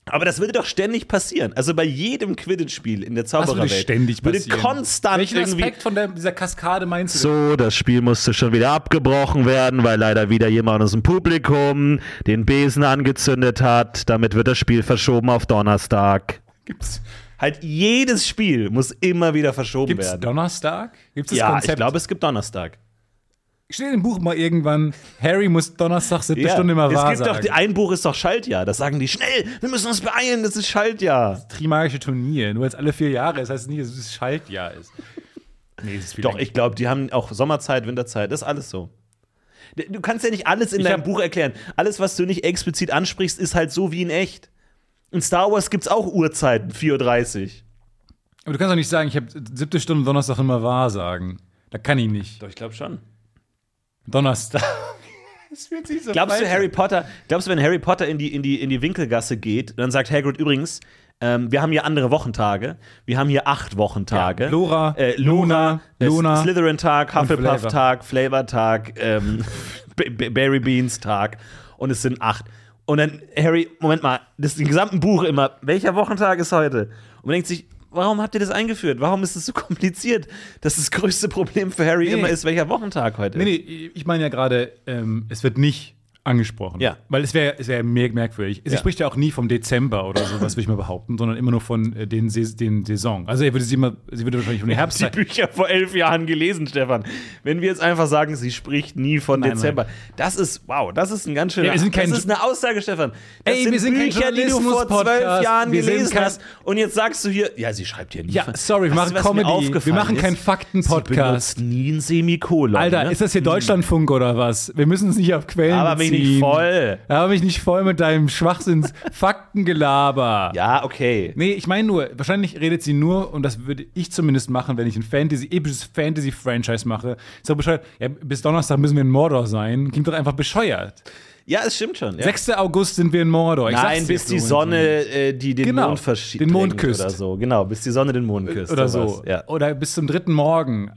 Aber das würde doch ständig passieren. Also bei jedem Quidditch-Spiel in der Zaubererwelt würde konstant irgendwie... Welchen Aspekt von dieser Kaskade meinst du? So, das Spiel musste schon wieder abgebrochen werden, weil leider wieder jemand aus dem Publikum den Besen angezündet hat. Damit wird das Spiel verschoben auf Donnerstag. Gibt's? Halt jedes Spiel muss immer wieder verschoben werden. Gibt's Donnerstag? Gibt's das Konzept? Ja, ich glaube, es gibt Donnerstag. Steht im Buch mal irgendwann, Harry muss Donnerstag 7. Stunde immer wahr sagen. Ein Buch ist doch Schaltjahr, das sagen die schnell, wir müssen uns beeilen, das ist Schaltjahr. Das Trimagische Turnier, nur weil es alle 4 Jahre ist, heißt nicht, dass es Schaltjahr ist. Nee, das ist doch, ich glaube, die haben auch Sommerzeit, Winterzeit, das ist alles so. Du kannst ja nicht alles in deinem Buch erklären. Alles, was du nicht explizit ansprichst, ist halt so wie in echt. In Star Wars gibt's auch Uhrzeiten, 4:30 Uhr. Aber du kannst doch nicht sagen, ich habe 7. Stunde Donnerstag immer wahr sagen. Da kann ich nicht. Doch, ich glaube schon. Donnerstag. Das fühlt sich so Glaubst du, wenn Harry Potter in die Winkelgasse geht, dann sagt Hagrid übrigens, wir haben hier andere Wochentage, wir haben hier 8 Wochentage. Ja, Luna, Slytherin-Tag, Hufflepuff-Tag, Flavor-Tag, Berry Beans-Tag und es sind 8. Und dann, Harry, Moment mal, das ist im gesamten Buch immer, welcher Wochentag ist heute? Und man denkt sich, warum habt ihr das eingeführt? Warum ist es so kompliziert, dass das größte Problem für Harry immer ist, welcher Wochentag heute ist? Nee, ich meine ja gerade, es wird nicht angesprochen. Ja. Weil es wär merkwürdig. Sie spricht ja auch nie vom Dezember oder so, was will ich mal behaupten, sondern immer nur von den Saison. Also sie würde wahrscheinlich von der Herbstzeit... Die Bücher vor 11 Jahren gelesen, Stefan. Wenn wir jetzt einfach sagen, sie spricht nie von Dezember. Nein. Das ist ein ganz schöner... das ist eine Aussage, Stefan. Wir sind Bücher, die du vor 12 Jahren gelesen hast. Und jetzt sagst du hier... Ja, sie schreibt hier nie... Ja, sorry, wir machen Comedy. Wir machen keinen Fakten-Podcast. Sie benutzt nie ein Semikolon. Alter, ist das hier Deutschlandfunk oder was? Wir müssen uns nicht auf Quellen beziehen. Voll. Da habe ich nicht voll mit deinem Schwachsinns-Faktengelaber. Ja, okay. Nee, ich meine nur, wahrscheinlich redet sie nur, und das würde ich zumindest machen, wenn ich ein episches Fantasy-Franchise mache. Ist doch bescheuert. Ja, bis Donnerstag müssen wir in Mordor sein. Klingt doch einfach bescheuert. Ja, es stimmt schon. Ja. 6. August sind wir in Mordor. Nein, bis die Sonne die den Mond verschiebt. Den Mond küsst. Oder so. Genau, bis die Sonne den Mond küsst. Oder so. Ja. Oder bis zum dritten Morgen.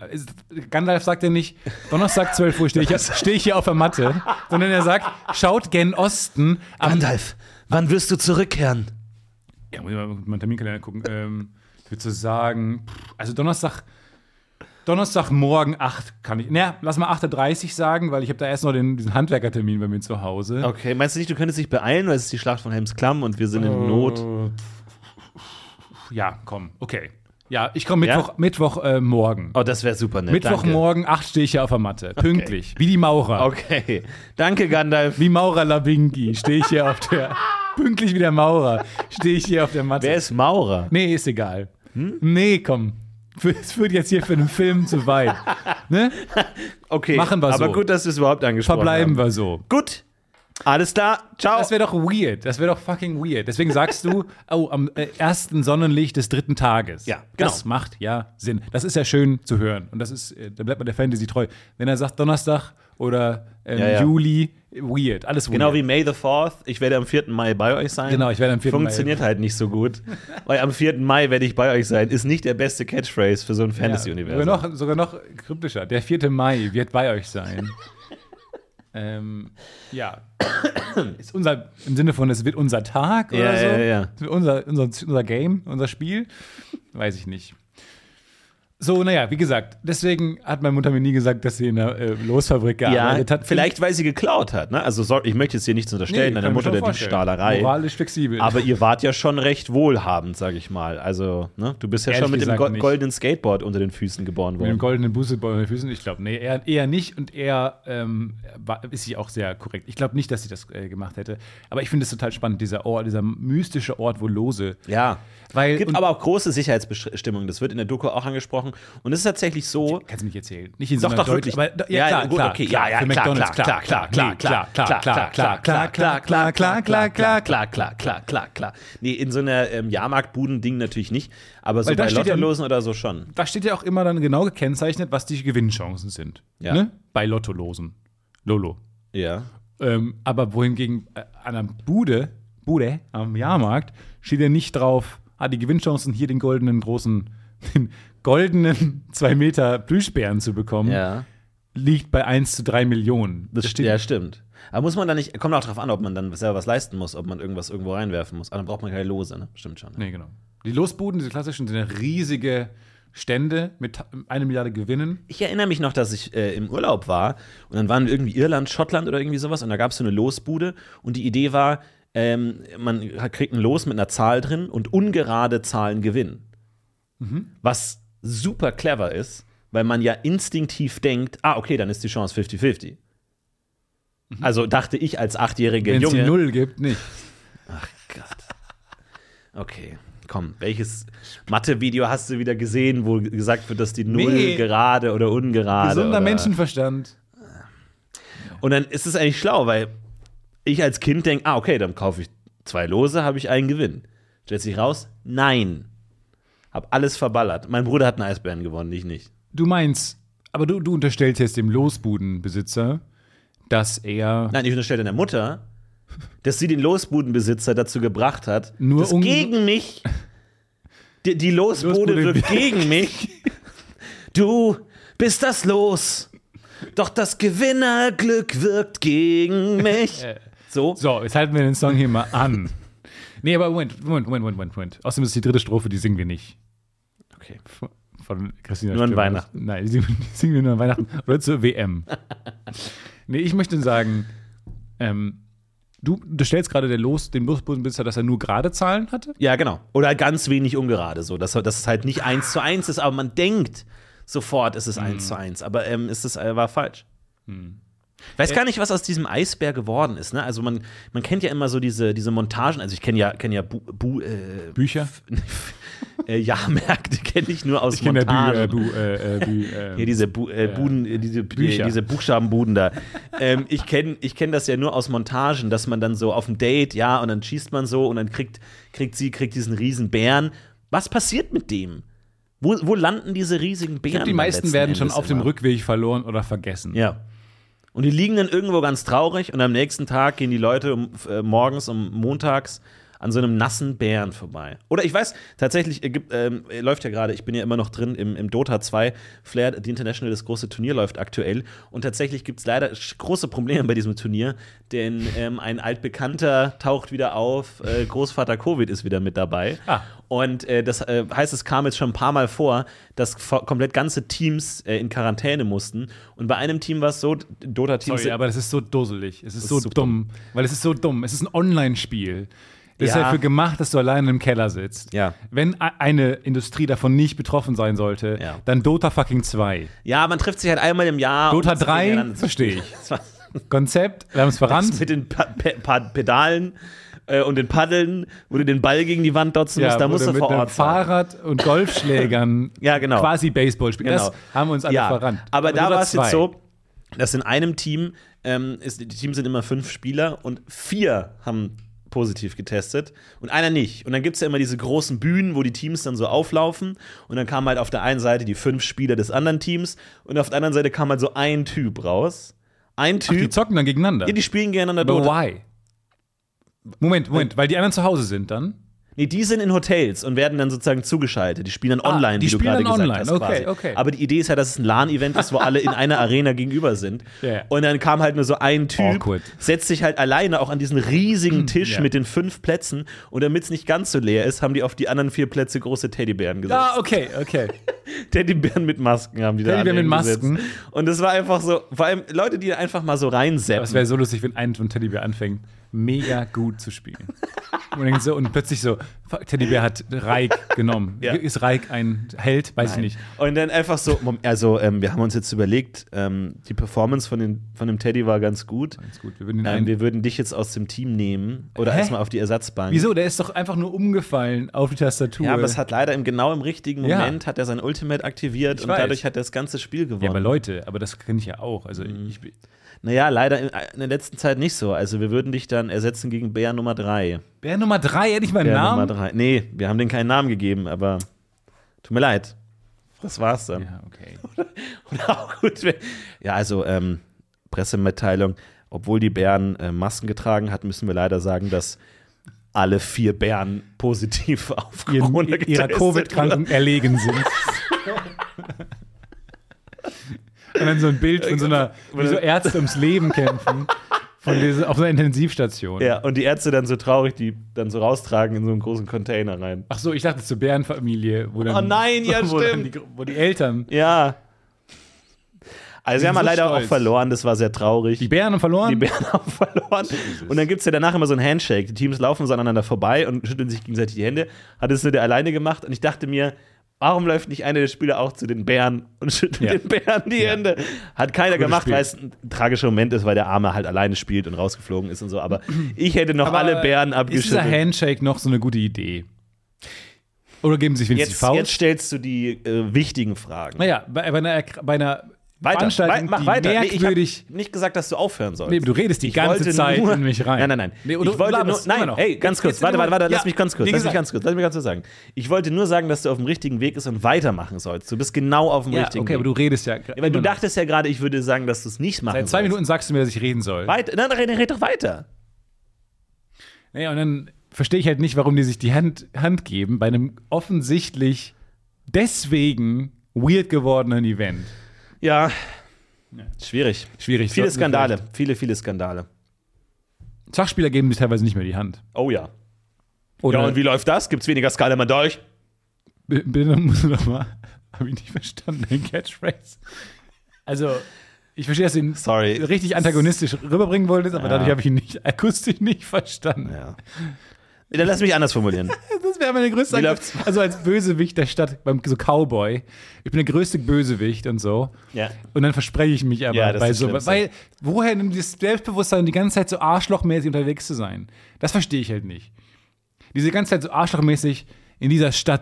Gandalf sagt ja nicht, Donnerstag 12 Uhr stehe ich hier auf der Matte, sondern er sagt, schaut gen Osten. Gandalf, wann wirst du zurückkehren? Ja, muss ich mal meinen Terminkalender gucken. Ich würde so sagen, also Donnerstagmorgen 8 kann ich. Naja, lass mal 8.30 Uhr sagen, weil ich habe da erst noch diesen Handwerkertermin bei mir zu Hause. Okay, meinst du nicht, du könntest dich beeilen, weil es ist die Schlacht von Helms Klamm und wir sind in Not? Ja, komm, okay. Ja, ich komme Mittwochmorgen. Oh, das wäre super nett. Mittwochmorgen, 8 stehe ich hier auf der Matte. Pünktlich. Okay. Wie die Maurer. Okay. Danke, Gandalf. Wie Maurer Labinki stehe ich hier auf der. Pünktlich wie der Maurer stehe ich hier auf der Matte. Wer ist Maurer? Nee, ist egal. Hm? Nee, komm. Es führt jetzt hier für einen Film zu weit. Ne? Okay, machen wir so. Aber gut, dass wir es überhaupt angesprochen haben. Verbleiben wir so. Gut, alles klar, ciao. Das wäre doch weird, das wäre doch fucking weird. Deswegen sagst du, am ersten Sonnenlicht des dritten Tages. Ja, genau. Das macht ja Sinn. Das ist ja schön zu hören. Und das ist, da bleibt man der Fantasy treu. Wenn er sagt Donnerstag oder Juli, weird, alles weird. Genau wie May the 4th, ich werde am 4. Mai bei euch sein. Genau, ich werde am 4. Funktioniert Mai. Funktioniert halt nicht so gut, weil am 4. Mai werde ich bei euch sein, ist nicht der beste Catchphrase für so ein Fantasy-Universum. Sogar noch kryptischer, der 4. Mai wird bei euch sein. Ja. Ist unser, im Sinne von, es wird unser Tag oder so? Ja. Unser Game, unser Spiel? Weiß ich nicht. So, naja, wie gesagt, deswegen hat meine Mutter mir nie gesagt, dass sie in der Losfabrik gearbeitet hat. Vielleicht, weil sie geklaut hat. Ne? Also, sorry, ich möchte jetzt hier nichts unterstellen, deiner Mutter der Diebstahlerei. Moralisch flexibel. Aber ihr wart ja schon recht wohlhabend, sag ich mal. Also, ne? Du bist ja ehrlich schon mit dem goldenen Skateboard unter den Füßen geboren worden. Mit dem goldenen Busselboard unter den Füßen, ich glaube, nee, eher nicht. Und eher ist sie auch sehr korrekt. Ich glaube nicht, dass sie das gemacht hätte. Aber ich finde es total spannend, dieser Ort, dieser mystische Ort, wo Lose. Ja. Es gibt aber auch große Sicherheitsbestimmungen. Das wird in der Doku auch angesprochen. Und es ist tatsächlich so. Kannst du nicht erzählen? Nicht in so einer deutschen. Klar. Nee, in so einer Jahrmarktbuden-Ding natürlich nicht. Aber so bei Lottolosen oder so schon. Da steht ja auch immer dann genau gekennzeichnet, was die Gewinnchancen sind. Ja. Bei Lottolosen. Lolo. Ja. Aber wohingegen an einer Bude am Jahrmarkt steht ja nicht drauf, die Gewinnchancen hier den goldenen großen. Den goldenen 2 Meter Plüschbären zu bekommen, liegt bei 1 zu 3 Millionen. Das stimmt. Ja, stimmt. Aber muss man da nicht, kommt auch drauf an, ob man dann selber was leisten muss, ob man irgendwas irgendwo reinwerfen muss. Aber dann braucht man keine Lose, ne? Stimmt schon. Ja. Nee, genau. Die Losbuden, diese klassischen, sind eine riesige Stände mit 1 Milliarde Gewinnen. Ich erinnere mich noch, dass ich im Urlaub war und dann waren wir irgendwie Irland, Schottland oder irgendwie sowas und da gab es so eine Losbude und die Idee war, man kriegt ein Los mit einer Zahl drin und ungerade Zahlen gewinnen. Mhm. Was super clever ist, weil man ja instinktiv denkt, okay, dann ist die Chance 50-50. Mhm. Also dachte ich als 8-jähriger Junge. Wenn es die 0 gibt, nicht. Ach Gott. Okay, komm, welches Mathe-Video hast du wieder gesehen, wo gesagt wird, dass die 0 gerade oder ungerade? Gesunder Menschenverstand. Und dann ist es eigentlich schlau, weil ich als Kind denke, okay, dann kaufe ich 2 Lose, habe ich einen Gewinn. Stellt sich raus, nein. Hab alles verballert. Mein Bruder hat einen Eisbären gewonnen, ich nicht. Du meinst, aber du unterstellst jetzt dem Losbudenbesitzer, dass er. Nein, ich unterstelle deiner Mutter, dass sie den Losbudenbesitzer dazu gebracht hat, dass gegen mich. Die Losbude wirkt gegen mich. Du bist das Los. Doch das Gewinnerglück wirkt gegen mich. So, jetzt halten wir den Song hier mal an. Nee, aber Moment. Außerdem ist die 3. Strophe, die singen wir nicht. Okay. Von Christina Stürmer. Nur an Weihnachten. Nein, die singen wir nur an Weihnachten. Oder zur WM. Nee, ich möchte sagen, du stellst gerade den Losbudenbesitzer, dass er nur gerade Zahlen hatte? Ja, genau. Oder ganz wenig ungerade. So, dass es halt nicht 1:1 ist, aber man denkt sofort, es ist 1:1. Aber war falsch. Weiß gar nicht, was aus diesem Eisbär geworden ist. Ne? Also man kennt ja immer so diese Montagen. Also ich kenne ja Bücher. Jahrmärkte kenne ich nur aus Montagen. Hier diese Buden, diese Buchstabenbuden da. Ich kenn das ja nur aus Montagen, dass man dann so auf dem Date, und dann schießt man so und dann kriegt diesen riesen Bären. Was passiert mit dem? Wo landen diese riesigen Bären? Ich glaube, die meisten werden schon auf dem Rückweg verloren oder vergessen. Ja. Und die liegen dann irgendwo ganz traurig und am nächsten Tag gehen die Leute montags an so einem nassen Bären vorbei. Oder ich weiß, tatsächlich läuft ja gerade, ich bin ja immer noch drin im Dota 2, Flair, The International, das große Turnier läuft aktuell. Und tatsächlich gibt es leider große Probleme bei diesem Turnier, denn ein Altbekannter taucht wieder auf, Großvater Covid ist wieder mit dabei. Ah. Und das heißt, es kam jetzt schon ein paar Mal vor, dass komplett ganze Teams in Quarantäne mussten. Und bei einem Team war es so, Dota-Teams... Sorry, aber das ist so dusselig, es ist so dumm. Weil es ist so dumm, es ist ein Online-Spiel. Das ist dafür gemacht, dass du alleine im Keller sitzt. Ja. Wenn eine Industrie davon nicht betroffen sein sollte, dann Dota fucking 2. Ja, man trifft sich halt einmal im Jahr. Dota 3, verstehe ich. Konzept, wir haben es verrannt. Das mit den Pedalen und den Paddeln, wo du den Ball gegen die Wand dotzen musst, da musst du vor Ort sein. Mit Fahrrad und Golfschlägern quasi Baseball spielen. Genau. Das haben wir uns alle verrannt. Aber da war es jetzt so, dass in einem Team, die Teams sind immer 5 Spieler und 4 haben positiv getestet und einer nicht. Und dann gibt es ja immer diese großen Bühnen, wo die Teams dann so auflaufen und dann kamen halt auf der einen Seite die 5 Spieler des anderen Teams und auf der anderen Seite kam halt so ein Typ raus. Ein Typ. Ach, die zocken dann gegeneinander? Ja, die spielen gegeneinander. But why? Moment, weil die anderen zu Hause sind dann? Nee, die sind in Hotels und werden dann sozusagen zugeschaltet. Die spielen dann online, wie du gerade gesagt hast. Okay. Aber die Idee ist ja, dass es ein LAN-Event ist, wo alle in einer Arena gegenüber sind. Yeah. Und dann kam halt nur so ein Typ, setzt sich halt alleine auch an diesen riesigen Tisch mit den 5 Plätzen. Und damit es nicht ganz so leer ist, haben die auf die anderen 4 Plätze große Teddybären gesetzt. Okay. Teddybären mit Masken haben die da gesetzt. Und das war einfach so, vor allem Leute, die einfach mal so reinsetzen. Das wäre so lustig, wenn ein Teddybär anfängt, mega gut zu spielen. Und plötzlich so, Teddybär hat Raik genommen. Ja. Ist Raik ein Held? Weiß ich nicht. Und dann einfach so, wir haben uns jetzt überlegt, die Performance von dem Teddy war ganz gut. Wir würden dich jetzt aus dem Team nehmen oder erstmal auf die Ersatzbank. Wieso? Der ist doch einfach nur umgefallen auf die Tastatur. Ja, aber es hat leider im richtigen Moment hat er sein Ultimate aktiviert und dadurch hat er das ganze Spiel gewonnen. Ja, aber Leute, das kenne ich ja auch. Also ich bin naja, leider in der letzten Zeit nicht so. Also wir würden dich dann ersetzen gegen Bär Nummer 3. Bär Nummer 3? Hätte ich meinen Namen? Nummer 3. Nee, wir haben denen keinen Namen gegeben, aber tut mir leid. Das war's dann. Ja, okay. Oder auch gut. Ja, also Pressemitteilung. Obwohl die Bären Masken getragen hat, müssen wir leider sagen, dass alle 4 Bären positiv auf Corona getestet ihrer Covid-Kranken erlegen sind. Und dann so ein Bild von so einer, wie so Ärzte ums Leben kämpfen, auf einer Intensivstation. Ja, und die Ärzte dann so traurig, die dann so raustragen in so einen großen Container rein. Ach so, ich dachte zur Bärenfamilie, wo dann wo die Eltern. Ja. Also wir haben leider auch verloren, das war sehr traurig. Die Bären haben verloren. Jesus. Und dann gibt es ja danach immer so ein Handshake. Die Teams laufen so aneinander vorbei und schütteln sich gegenseitig die Hände. Hat es nur der alleine gemacht und ich dachte mir, warum läuft nicht einer der Spieler auch zu den Bären und schüttelt den Bären die Hände? Hat keiner gemacht, weil es ein tragischer Moment ist, weil der Arme halt alleine spielt und rausgeflogen ist und so. Aber ich hätte noch alle Bären abgeschüttelt. Ist dieser Handshake noch so eine gute Idee? Oder geben sich wenigstens die Faust? Jetzt stellst du die wichtigen Fragen. Naja, bei einer Veranstaltung, merkwürdig... ich hab nicht gesagt, dass du aufhören sollst. Nee, du redest die ganze Zeit in mich rein. Nein. Nee, ich wollte nur, ganz kurz, warte, lass mich ganz kurz sagen. Ich wollte nur sagen, dass du auf dem richtigen Weg bist und weitermachen sollst. Du bist genau auf dem richtigen Weg. Okay, aber du redest weil du dachtest ja gerade, ich würde sagen, dass du es nicht machen sollst. Seit 2 Minuten sagst du mir, dass ich reden soll. Nein, red doch weiter. Naja, und dann verstehe ich halt nicht, warum die sich die Hand geben bei einem offensichtlich deswegen weird gewordenen Event. Ja, schwierig. Viele Skandale. Schachspieler geben sich teilweise nicht mehr die Hand. Oh ja. Oder und wie läuft das? Gibt's weniger Skala mal durch? Bitte musst du doch mal. Habe ich nicht verstanden, den Catchphrase. Also, ich verstehe, dass du ihn richtig antagonistisch rüberbringen wolltest, aber dadurch habe ich ihn akustisch nicht verstanden. Ja. Dann lass mich anders formulieren. Das wäre meine größte Angst. Also als Bösewicht der Stadt, so Cowboy. Ich bin der größte Bösewicht und so. Ja. Und dann verspreche ich mich aber bei sowas. Weil, woher nimmt das Selbstbewusstsein, die ganze Zeit so arschlochmäßig unterwegs zu sein? Das verstehe ich halt nicht. Diese ganze Zeit so arschlochmäßig, in dieser Stadt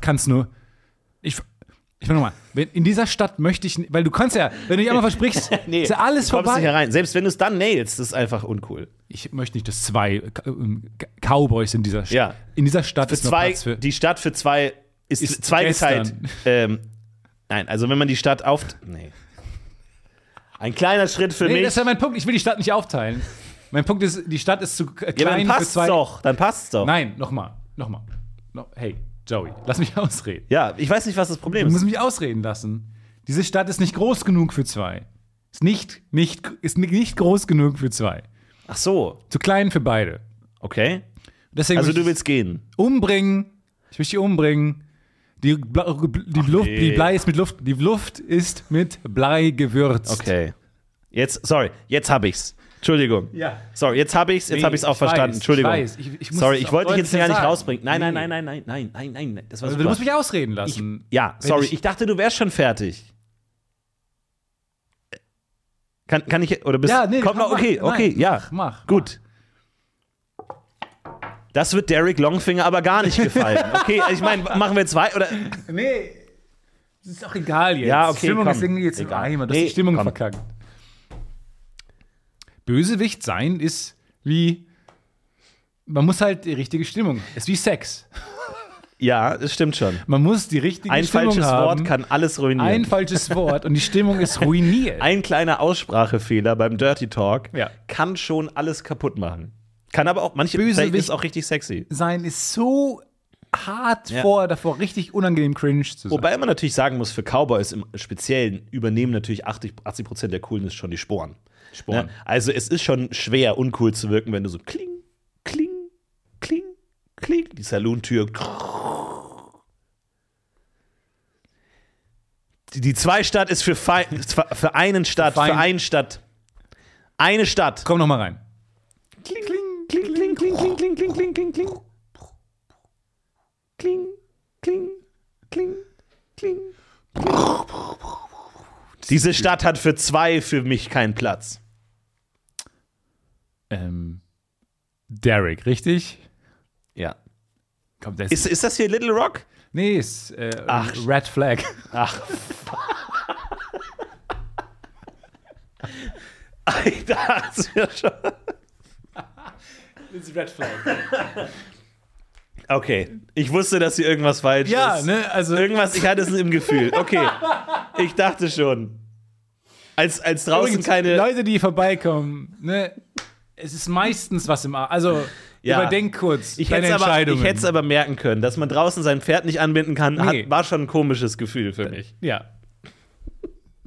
kannst nur. Ich meine nochmal, in dieser Stadt möchte ich, weil du kannst wenn du dich einmal versprichst, ist ja alles vorbei. Du kommst nicht herein. Selbst wenn du es dann nailst, das ist einfach uncool. Ich möchte nicht, dass 2 Cowboys in dieser Stadt. Ja. In dieser Stadt ist noch Platz für. Die Stadt für 2 ist zweigeteilt. Nein, also wenn man die Stadt Ein kleiner Schritt für mich. Das ist ja mein Punkt. Ich will die Stadt nicht aufteilen. Mein Punkt ist, die Stadt ist zu klein für zwei. Ja, dann passt's doch. Dann passt's doch. Nein, nochmal. Hey, Joey, lass mich ausreden. Ja, ich weiß nicht, was das Problem ist. Du musst mich ausreden lassen. Diese Stadt ist nicht groß genug für zwei. Ist nicht groß genug für zwei. Ach so. Zu klein für beide. Okay. Deswegen also du willst gehen? Umbringen. Ich möchte die umbringen. Die Luft ist mit Blei gewürzt. Okay. Jetzt habe ich's. Entschuldigung. Ja. Sorry, jetzt habe ich's auch verstanden. Entschuldigung. Ich wollte dich jetzt gar nicht rausbringen. Nein. Das war super. Du musst mich ausreden lassen. Ich dachte, du wärst schon fertig. Kann ich oder bist? Ja, nee, komm noch. Okay, nein, ja. Mach. Gut. Das wird Derek Longfinger aber gar nicht gefallen. Okay, ich meine, machen wir zwei oder? Nee, das ist doch egal jetzt. Ja, okay, Stimmung ist irgendwie jetzt egal. Das ist die Stimmung verkackt. Bösewicht sein ist wie, man muss halt die richtige Stimmung, ist wie Sex. Ja, das stimmt schon. Man muss die richtige Stimmung haben. Ein falsches Wort kann alles ruinieren. Ein falsches Wort und die Stimmung ist ruiniert. Ein kleiner Aussprachefehler beim Dirty Talk kann schon alles kaputt machen. Kann aber auch, manche Bösewicht ist auch richtig sexy. Sein ist so hart davor, richtig unangenehm cringe zu sein. Wobei man natürlich sagen muss, für Cowboys im Speziellen übernehmen natürlich 80% der Coolness schon die Sporen. Ja? Also es ist schon schwer, uncool zu wirken, wenn du so kling, kling, kling, kling, die Salontür. Die Zwei-Stadt ist für einen Stadt, für einen Stadt. Eine Stadt. Komm noch mal rein. Kling, kling. Kling, kling, kling, kling, kling, kling, kling, kling, kling. Kling, kling, kling, kling. Diese Stadt hat für zwei für mich keinen Platz. Derek, richtig? Ja. Komm, das ist das hier Little Rock? Nee, ist Red Flag. Ach, da hat's ja schon. Das ist Red Flag. Okay, ich wusste, dass hier irgendwas falsch ist. Ja, ne, also irgendwas, ich hatte es im Gefühl. Okay, ich dachte schon. Als draußen übrigens, keine Leute, die vorbeikommen, ne, es ist meistens was im Arsch. Also überdenk kurz deine Entscheidungen. Ich hätte es aber merken können, dass man draußen sein Pferd nicht anbinden kann, war schon ein komisches Gefühl für mich. Ja.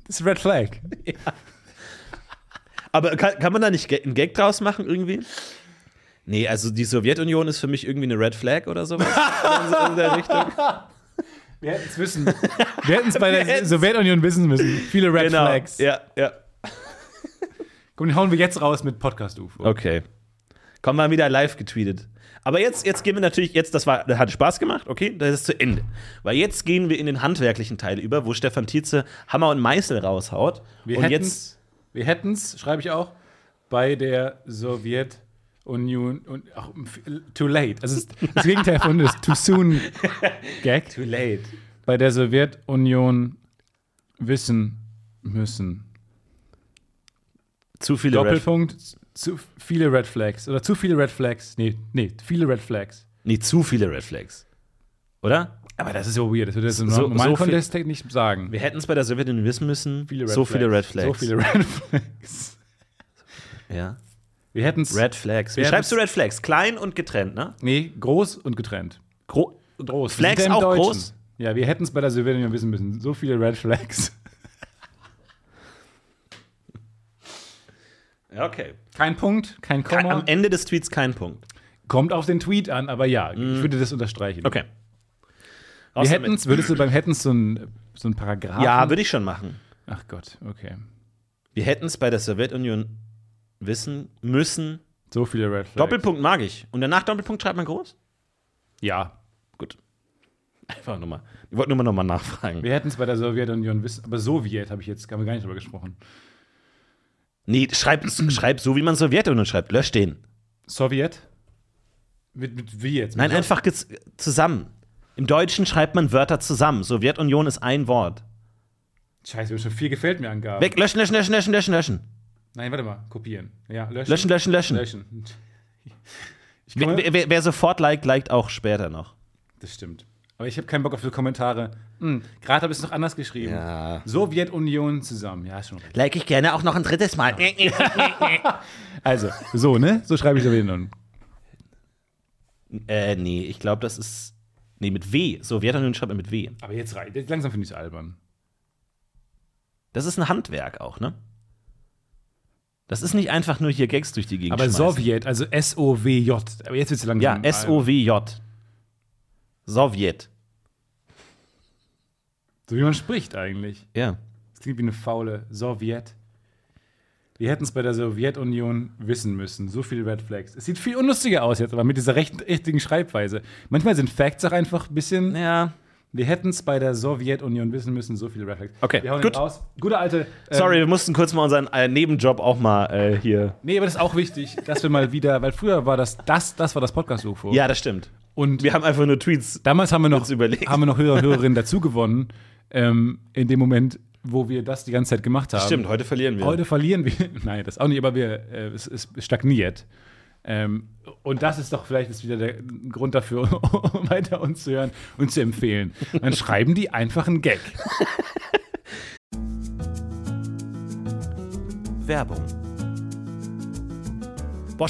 Das ist Red Flag. Ja. Aber kann man da nicht einen Gag draus machen irgendwie? Nee, also die Sowjetunion ist für mich irgendwie eine Red Flag oder sowas in der Richtung. Wir hätten es wissen. Wir hätten es bei der Sowjetunion wissen müssen. Viele Red Flags. Ja. Komm, den hauen wir jetzt raus mit Podcast Ufo. Okay. Komm, mal wieder live getweetet. Aber jetzt gehen wir natürlich, das hat Spaß gemacht, okay, das ist zu Ende. Weil jetzt gehen wir in den handwerklichen Teil über, wo Stefan Tietze Hammer und Meißel raushaut. Wir hätten's, schreibe ich auch, bei der Sowjetunion. Und auch too late. Also das Gegenteil von das too soon Gag. Too late. Bei der Sowjetunion wissen müssen. Zu viele Doppelpunkt, zu viele Red Flags. Oder zu viele Red Flags. Nee, viele Red Flags. Nee, zu viele Red Flags. Oder? Aber das ist so weird. Das würde ich im normalen Kontext nicht sagen. Wir hätten es bei der Sowjetunion wissen müssen. So viele Red Flags. Ja. Wir hätten's. Red Flags. Wie schreibst du Red Flags? Klein und getrennt, ne? Nee, groß und getrennt. Groß. Flags auch groß? Ja, wir hätten's bei der Sowjetunion wissen müssen. So viele Red Flags. Ja, okay. Kein Punkt, kein Komma. Am Ende des Tweets kein Punkt. Kommt auf den Tweet an, aber ja, ich würde das unterstreichen. Okay. Wir hätten's, würdest du beim hätten's so ein Paragraph? Ja, würde ich schon machen. Ach Gott, okay. Wir hätten's bei der Sowjetunion wissen müssen. So viele Red Flags. Doppelpunkt mag ich. Und danach Doppelpunkt schreibt man groß? Ja. Gut. Einfach nochmal. Ich wollte nur nochmal nachfragen. Wir hätten es bei der Sowjetunion wissen. Aber Sowjet haben wir gar nicht drüber gesprochen. Nee, schreib so, wie man Sowjetunion schreibt. Lösch den. Sowjet? Mit wie jetzt? Nein, einfach zusammen. Im Deutschen schreibt man Wörter zusammen. Sowjetunion ist ein Wort. Scheiße, wir haben schon viel gefällt mir Angaben. Weg, löschen. Nein, warte mal, kopieren. Ja, löschen. Wer sofort liked auch später noch. Das stimmt. Aber ich habe keinen Bock auf die Kommentare. Gerade habe ich es noch anders geschrieben. Ja. Sowjetunion zusammen. Ja, schon. Like ich gerne auch noch ein drittes Mal. Ja. Also, so, ne? So schreibe ich Sowjetunion. Nee, ich glaube, das ist. Nee, mit W. Sowjetunion schreibt man mit W. Aber jetzt langsam finde ich es albern. Das ist ein Handwerk auch, ne? Das ist nicht einfach nur hier Gags durch die Gegend schmeißen. Aber Sowjet, also S-O-W-J. Aber jetzt wird es langsam. Ja, S-O-W-J. Sowjet. So wie man spricht eigentlich. Ja. Das klingt wie eine faule Sowjet. Wir hätten es bei der Sowjetunion wissen müssen. So viele Red Flags. Es sieht viel unlustiger aus jetzt, aber mit dieser richtigen Schreibweise. Manchmal sind Facts auch einfach ein bisschen. Ja. Wir hätten es bei der Sowjetunion wissen müssen, so viele Red Flags. Okay, wir hauen gut. Raus. Gute alte. Sorry, wir mussten kurz mal unseren Nebenjob auch mal hier. Nee, aber das ist auch wichtig, dass wir mal wieder, weil früher war das war das Podcast Ufo. Ja, das stimmt. Und wir haben einfach nur Tweets. Damals haben wir noch Hörer und Hörerinnen dazu gewonnen, in dem Moment, wo wir das die ganze Zeit gemacht haben. Stimmt, heute verlieren wir. Nein, das auch nicht, aber es stagniert. Und das ist doch vielleicht ist wieder der Grund dafür, weiter uns zu hören und zu empfehlen. Dann schreiben die einfach einen Gag. Werbung. Boah,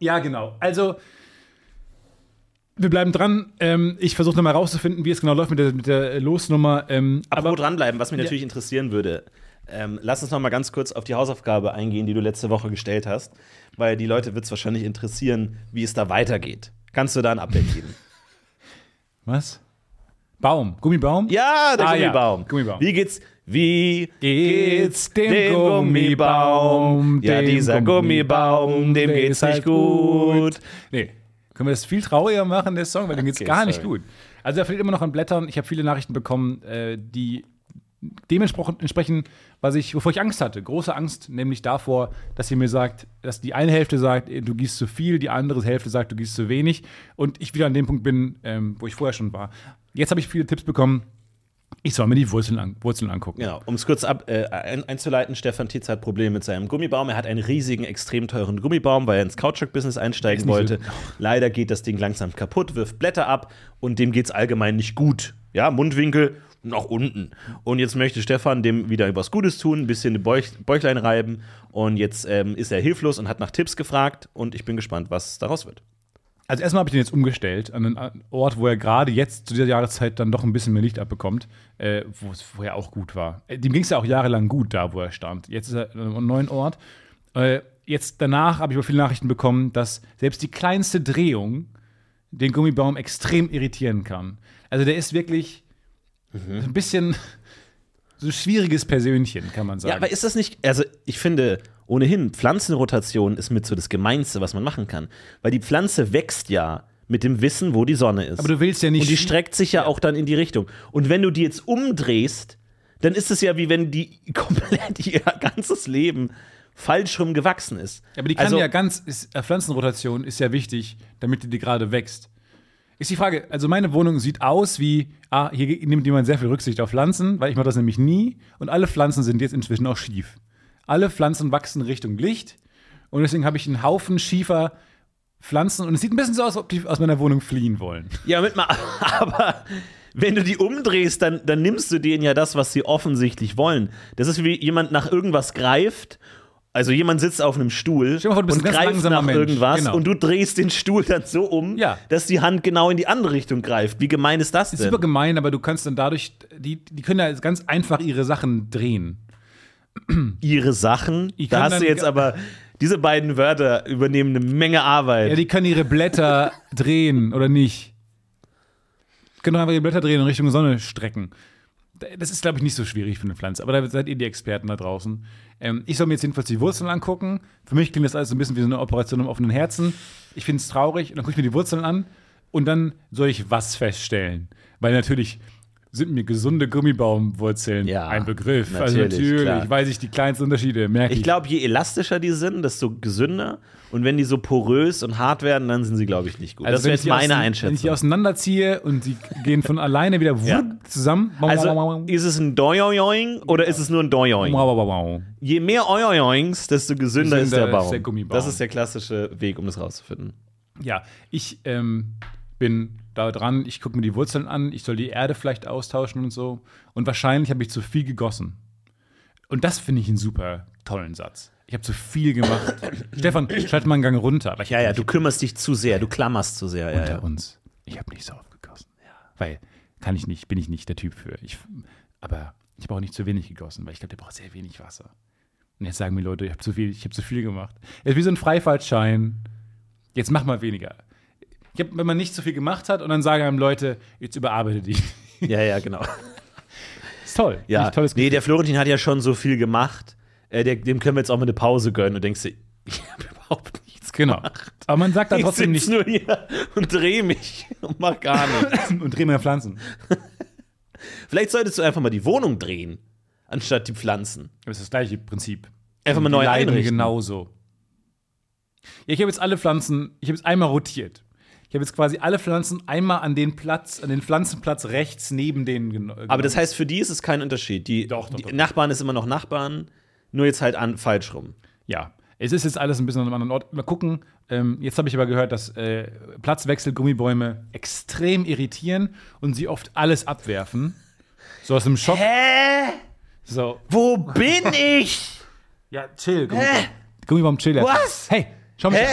Ja, genau. Also, wir bleiben dran. Ich versuche nochmal rauszufinden, wie es genau läuft mit der Losnummer. Aber dranbleiben, was mich natürlich interessieren würde. Lass uns nochmal ganz kurz auf die Hausaufgabe eingehen, die du letzte Woche gestellt hast. Weil die Leute wird es wahrscheinlich interessieren, wie es da weitergeht. Kannst du da ein Update geben? Was? Gummibaum? Ja, der Gummibaum. Ja. Gummibaum. Wie geht's dem Gummibaum? Ja, dieser Gummibaum, dem geht's halt nicht gut. Nee, können wir das viel trauriger machen, der Song, weil dem geht's nicht gut. Also, er fehlt immer noch an Blättern. Ich habe viele Nachrichten bekommen, die dementsprechend, wovor ich Angst hatte. Große Angst, nämlich davor, dass ihr mir sagt, dass die eine Hälfte sagt, du gießt zu viel, die andere Hälfte sagt, du gießt zu wenig. Und ich wieder an dem Punkt bin, wo ich vorher schon war. Jetzt habe ich viele Tipps bekommen. Ich soll mir die Wurzeln angucken. Genau, um es kurz einzuleiten, Stefan Tietz hat Probleme mit seinem Gummibaum. Er hat einen riesigen, extrem teuren Gummibaum, weil er ins Couchsurf-Business einsteigen wollte. So. Leider geht das Ding langsam kaputt, wirft Blätter ab und dem geht's allgemein nicht gut. Ja, Mundwinkel nach unten. Und jetzt möchte Stefan dem wieder was Gutes tun, ein bisschen die Bäuchlein reiben. Und jetzt ist er hilflos und hat nach Tipps gefragt. Und ich bin gespannt, was daraus wird. Also erstmal habe ich den jetzt umgestellt an einen Ort, wo er gerade jetzt zu dieser Jahreszeit dann doch ein bisschen mehr Licht abbekommt, wo es vorher auch gut war. Dem ging es ja auch jahrelang gut da, wo er stand. Jetzt ist er an einem neuen Ort Jetzt danach habe ich aber viele Nachrichten bekommen, dass selbst die kleinste Drehung den Gummibaum extrem irritieren kann. Also der ist wirklich ein bisschen so ein schwieriges Persönchen, kann man sagen. Ja, aber ist das nicht, also ich finde ohnehin, Pflanzenrotation ist mit so das Gemeinste, was man machen kann. Weil die Pflanze wächst ja mit dem Wissen, wo die Sonne ist. Aber du willst ja nicht. Und die streckt sich ja auch dann in die Richtung. Und wenn du die jetzt umdrehst, dann ist es ja, wie wenn die komplett ihr ganzes Leben falsch rum gewachsen ist. Aber die kann also, ja ganz, Pflanzenrotation ist ja wichtig, damit die gerade wächst. Ist die Frage, also meine Wohnung sieht aus wie, hier nimmt jemand sehr viel Rücksicht auf Pflanzen, weil ich mache das nämlich nie. Und alle Pflanzen sind jetzt inzwischen auch schief. Alle Pflanzen wachsen Richtung Licht. Und deswegen habe ich einen Haufen schiefer Pflanzen. Und es sieht ein bisschen so aus, als ob die aus meiner Wohnung fliehen wollen. Ja, aber wenn du die umdrehst, dann nimmst du denen ja das, was sie offensichtlich wollen. Das ist wie jemand nach irgendwas greift. Also jemand sitzt auf einem Stuhl vor, und greift nach irgendwas, genau, und du drehst den Stuhl dann so um, ja, dass die Hand genau in die andere Richtung greift. Wie gemein ist das denn? Das ist super gemein, aber du kannst dann dadurch, die können ja ganz einfach ihre Sachen drehen. Ihre Sachen? Da hast du jetzt aber, diese beiden Wörter übernehmen eine Menge Arbeit. Ja, die können ihre Blätter drehen oder nicht. Die können einfach ihre Blätter drehen und Richtung Sonne strecken. Das ist, glaube ich, nicht so schwierig für eine Pflanze, aber da seid ihr die Experten da draußen. Ich soll mir jetzt jedenfalls die Wurzeln angucken. Für mich klingt das alles so ein bisschen wie so eine Operation im offenen Herzen. Ich finde es traurig. Und dann gucke ich mir die Wurzeln an und dann soll ich was feststellen. Weil natürlich sind mir gesunde Gummibaumwurzeln ein Begriff. Natürlich, also natürlich weiß ich die kleinsten Unterschiede, merke ich. Ich glaube, je elastischer die sind, desto gesünder. Und wenn die so porös und hart werden, dann sind sie, glaube ich, nicht gut. Also das wäre jetzt meine Einschätzung. Wenn ich die auseinanderziehe und sie gehen von alleine wieder zusammen. Also ist es ein Doyoyoing oder ist es nur ein Doyoing? Je mehr Oyoyoings, desto gesünder ist der Baum. Das ist der klassische Weg, um das rauszufinden. Ja, ich bin da dran, ich gucke mir die Wurzeln an, ich soll die Erde vielleicht austauschen und so. Und wahrscheinlich habe ich zu viel gegossen. Und das finde ich einen super tollen Satz. Ich habe zu viel gemacht. Stefan, schalt mal einen Gang runter. Ja, du kümmerst dich zu sehr, du klammerst zu sehr. Unter uns. Ich habe nicht so aufgegossen. Ja. Weil, bin ich nicht der Typ für. Aber ich habe auch nicht zu wenig gegossen, weil ich glaube, der braucht sehr wenig Wasser. Und jetzt sagen mir Leute, ich habe zu viel gemacht. Es ist wie so ein Freifahrtschein. Jetzt mach mal weniger. Wenn man nicht so viel gemacht hat und dann sagen einem Leute, jetzt überarbeite dich. Ja, genau. Ist toll. Ja. Tolles Gefühl. Nee, der Florentin hat ja schon so viel gemacht. Dem können wir jetzt auch mal eine Pause gönnen. Und denkst du, ich habe überhaupt nichts gemacht. Aber man sagt dann trotzdem nicht. Ich sitze nur hier und drehe mich und mach gar nichts. Und drehe meine Pflanzen. Vielleicht solltest du einfach mal die Wohnung drehen, anstatt die Pflanzen. Das ist das gleiche Prinzip. Einfach mal neu einrichten. Genauso. Ja, ich habe jetzt einmal rotiert. Ich habe jetzt quasi alle Pflanzen einmal an den Pflanzenplatz rechts neben denen genommen. Aber das heißt, für die ist es kein Unterschied. Die Nachbarn ist immer noch Nachbarn, nur jetzt halt falsch rum. Ja, es ist jetzt alles ein bisschen an einem anderen Ort. Mal gucken. Jetzt habe ich aber gehört, dass Platzwechsel-Gummibäume extrem irritieren und sie oft alles abwerfen. So aus dem Schock. Hä? So. Wo bin ich? Ja, chill. Gummibaum chill. Was? Hey, schau mich an.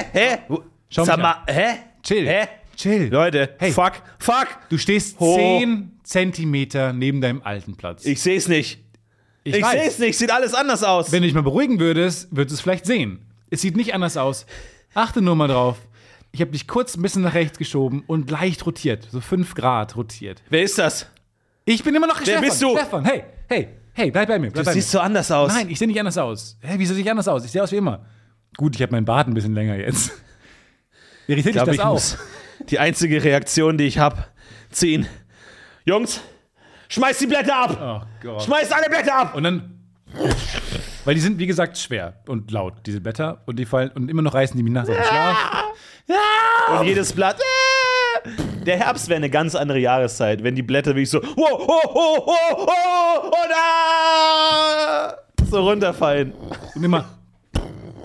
Schau mich an. Hä? Chill. Chill. Leute, hey. Fuck. Du stehst 10 Zentimeter neben deinem alten Platz. Ich seh's nicht. Ich seh's nicht. Sieht alles anders aus. Wenn du dich mal beruhigen würdest, würdest du es vielleicht sehen. Es sieht nicht anders aus. Achte nur mal drauf. Ich habe dich kurz ein bisschen nach rechts geschoben und leicht rotiert. So 5 Grad rotiert. Wer ist das? Ich bin immer noch Stefan. Wer bist du? Stefan, hey, bleib bei mir. Du siehst so anders aus. Nein, ich sehe nicht anders aus. Hä, wieso sehe ich anders aus? Ich sehe aus wie immer. Gut, ich habe meinen Bart ein bisschen länger jetzt. Irritiert dich das auch? Die einzige Reaktion, die ich habe, ziehen. Jungs, schmeiß die Blätter ab! Oh Gott. Schmeiß alle Blätter ab! Und dann, weil die sind, wie gesagt, schwer und laut, diese Blätter. Und die fallen, und immer noch reißen die mich nachts auf den Schlaf. Und jedes Blatt. Der Herbst wäre eine ganz andere Jahreszeit, wenn die Blätter wirklich so so runterfallen. Und immer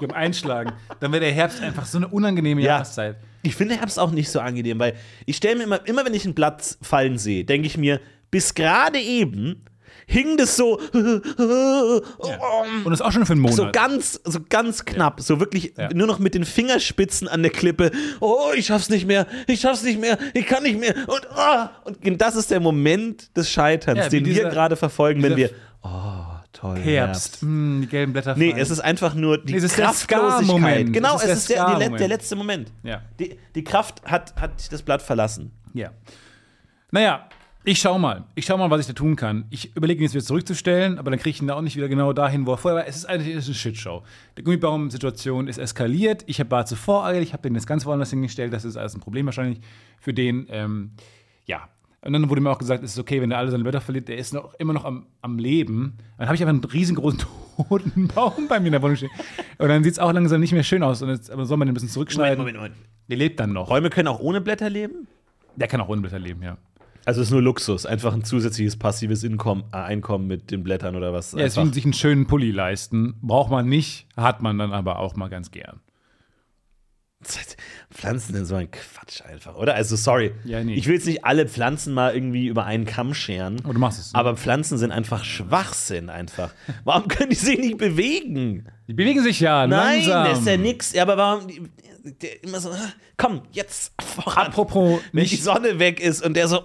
beim Einschlagen, dann wäre der Herbst einfach so eine unangenehme Jahreszeit. Ich finde Herbst auch nicht so angenehm, weil ich stelle mir immer wenn ich ein Blatt fallen sehe, denke ich mir, bis gerade eben hing das so und das auch schon für einen Monat. So ganz knapp, so wirklich nur noch mit den Fingerspitzen an der Klippe. Oh, ich schaff's nicht mehr, ich kann nicht mehr. Und das ist der Moment des Scheiterns, den wir gerade verfolgen, wenn wir toll. Herbst. Die gelben Blätter fallen. Nee, es ist einfach nur die Kraftlosigkeit. Genau, es ist der letzte Moment. Ja. Die Kraft hat das Blatt verlassen. Ja. Naja, ich schau mal, was ich da tun kann. Ich überlege ihn jetzt wieder zurückzustellen, aber dann kriege ich ihn da auch nicht wieder genau dahin, wo er vorher war. Es ist eigentlich eine Shitshow. Die Gummibaum-Situation ist eskaliert. Ich war zuvor eilig, ich habe den jetzt ganz woanders hingestellt. Das ist alles ein Problem wahrscheinlich für den. Ja. Und dann wurde mir auch gesagt, es ist okay, wenn er alle seine Blätter verliert, der ist noch, immer noch am Leben. Dann habe ich einfach einen riesengroßen toten Baum bei mir in der Wohnung stehen. Und dann sieht es auch langsam nicht mehr schön aus. Und jetzt, aber soll man den ein bisschen zurückschneiden? Moment. Der lebt dann noch. Bäume können auch ohne Blätter leben? Der kann auch ohne Blätter leben, ja. Also es ist nur Luxus, einfach ein zusätzliches passives Einkommen mit den Blättern oder was? Ja, es will sich einen schönen Pulli leisten. Braucht man nicht, hat man dann aber auch mal ganz gern. Pflanzen sind so ein Quatsch einfach, oder? Also, sorry. Ja, nee. Ich will jetzt nicht alle Pflanzen mal irgendwie über einen Kamm scheren. Oh, du machst es. Aber Pflanzen sind einfach Schwachsinn einfach. Warum können die sich nicht bewegen? Die bewegen sich ja langsam. Nein, das ist ja nix. Ja, aber warum immer so, komm, jetzt voran. Apropos wenn die Sonne weg ist und der so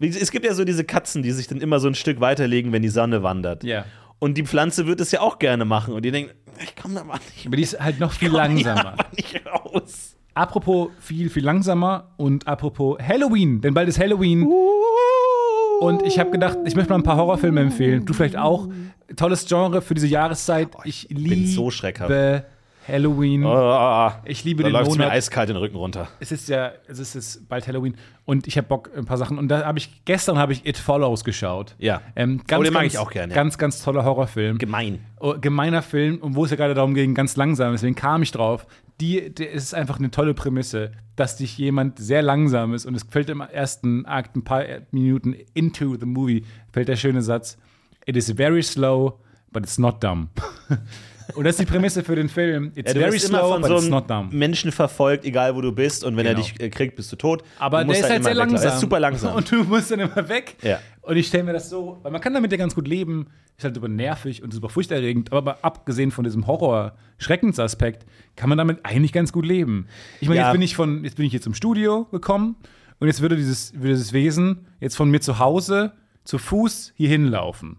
Es gibt ja so diese Katzen, die sich dann immer so ein Stück weiterlegen, wenn die Sonne wandert. Ja. Yeah. Und die Pflanze wird es ja auch gerne machen. Und die denkt, ich komme da mal nicht. Aber die ist halt noch viel langsamer. Nicht raus. Apropos viel, viel langsamer und apropos Halloween. Denn bald ist Halloween. Und ich habe gedacht, ich möchte mal ein paar Horrorfilme empfehlen. Du vielleicht auch. Tolles Genre für diese Jahreszeit. Ich liebe Halloween. Ich liebe den Monat. Da läuft mir eiskalt den Rücken runter. Es ist bald Halloween. Und ich habe Bock, ein paar Sachen. Und da habe ich gestern It Follows geschaut. Ja. Den mag ich auch gerne. Ja. Ganz, ganz toller Horrorfilm. Gemeiner Film. Und wo es ja gerade darum ging, ganz langsam. Deswegen kam ich drauf. Es ist einfach eine tolle Prämisse, dass dich jemand sehr langsam ist. Und es fällt im ersten Akt ein paar Minuten into the movie, fällt der schöne Satz: It is very slow, but it's not dumb. Und das ist die Prämisse für den Film. It's very slow, but it's not dumb. Menschen verfolgt, egal wo du bist. Und wenn er dich kriegt, bist du tot. Aber der ist halt sehr langsam. Er ist super langsam. Und du musst dann immer weg. Ja. Und ich stelle mir das so, weil man kann damit ja ganz gut leben. Ist halt super nervig und super furchterregend. Aber abgesehen von diesem Horror-Schreckensaspekt kann man damit eigentlich ganz gut leben. Ich meine, jetzt bin ich hier zum Studio gekommen. Und jetzt würde dieses Wesen jetzt von mir zu Hause zu Fuß hier hinlaufen.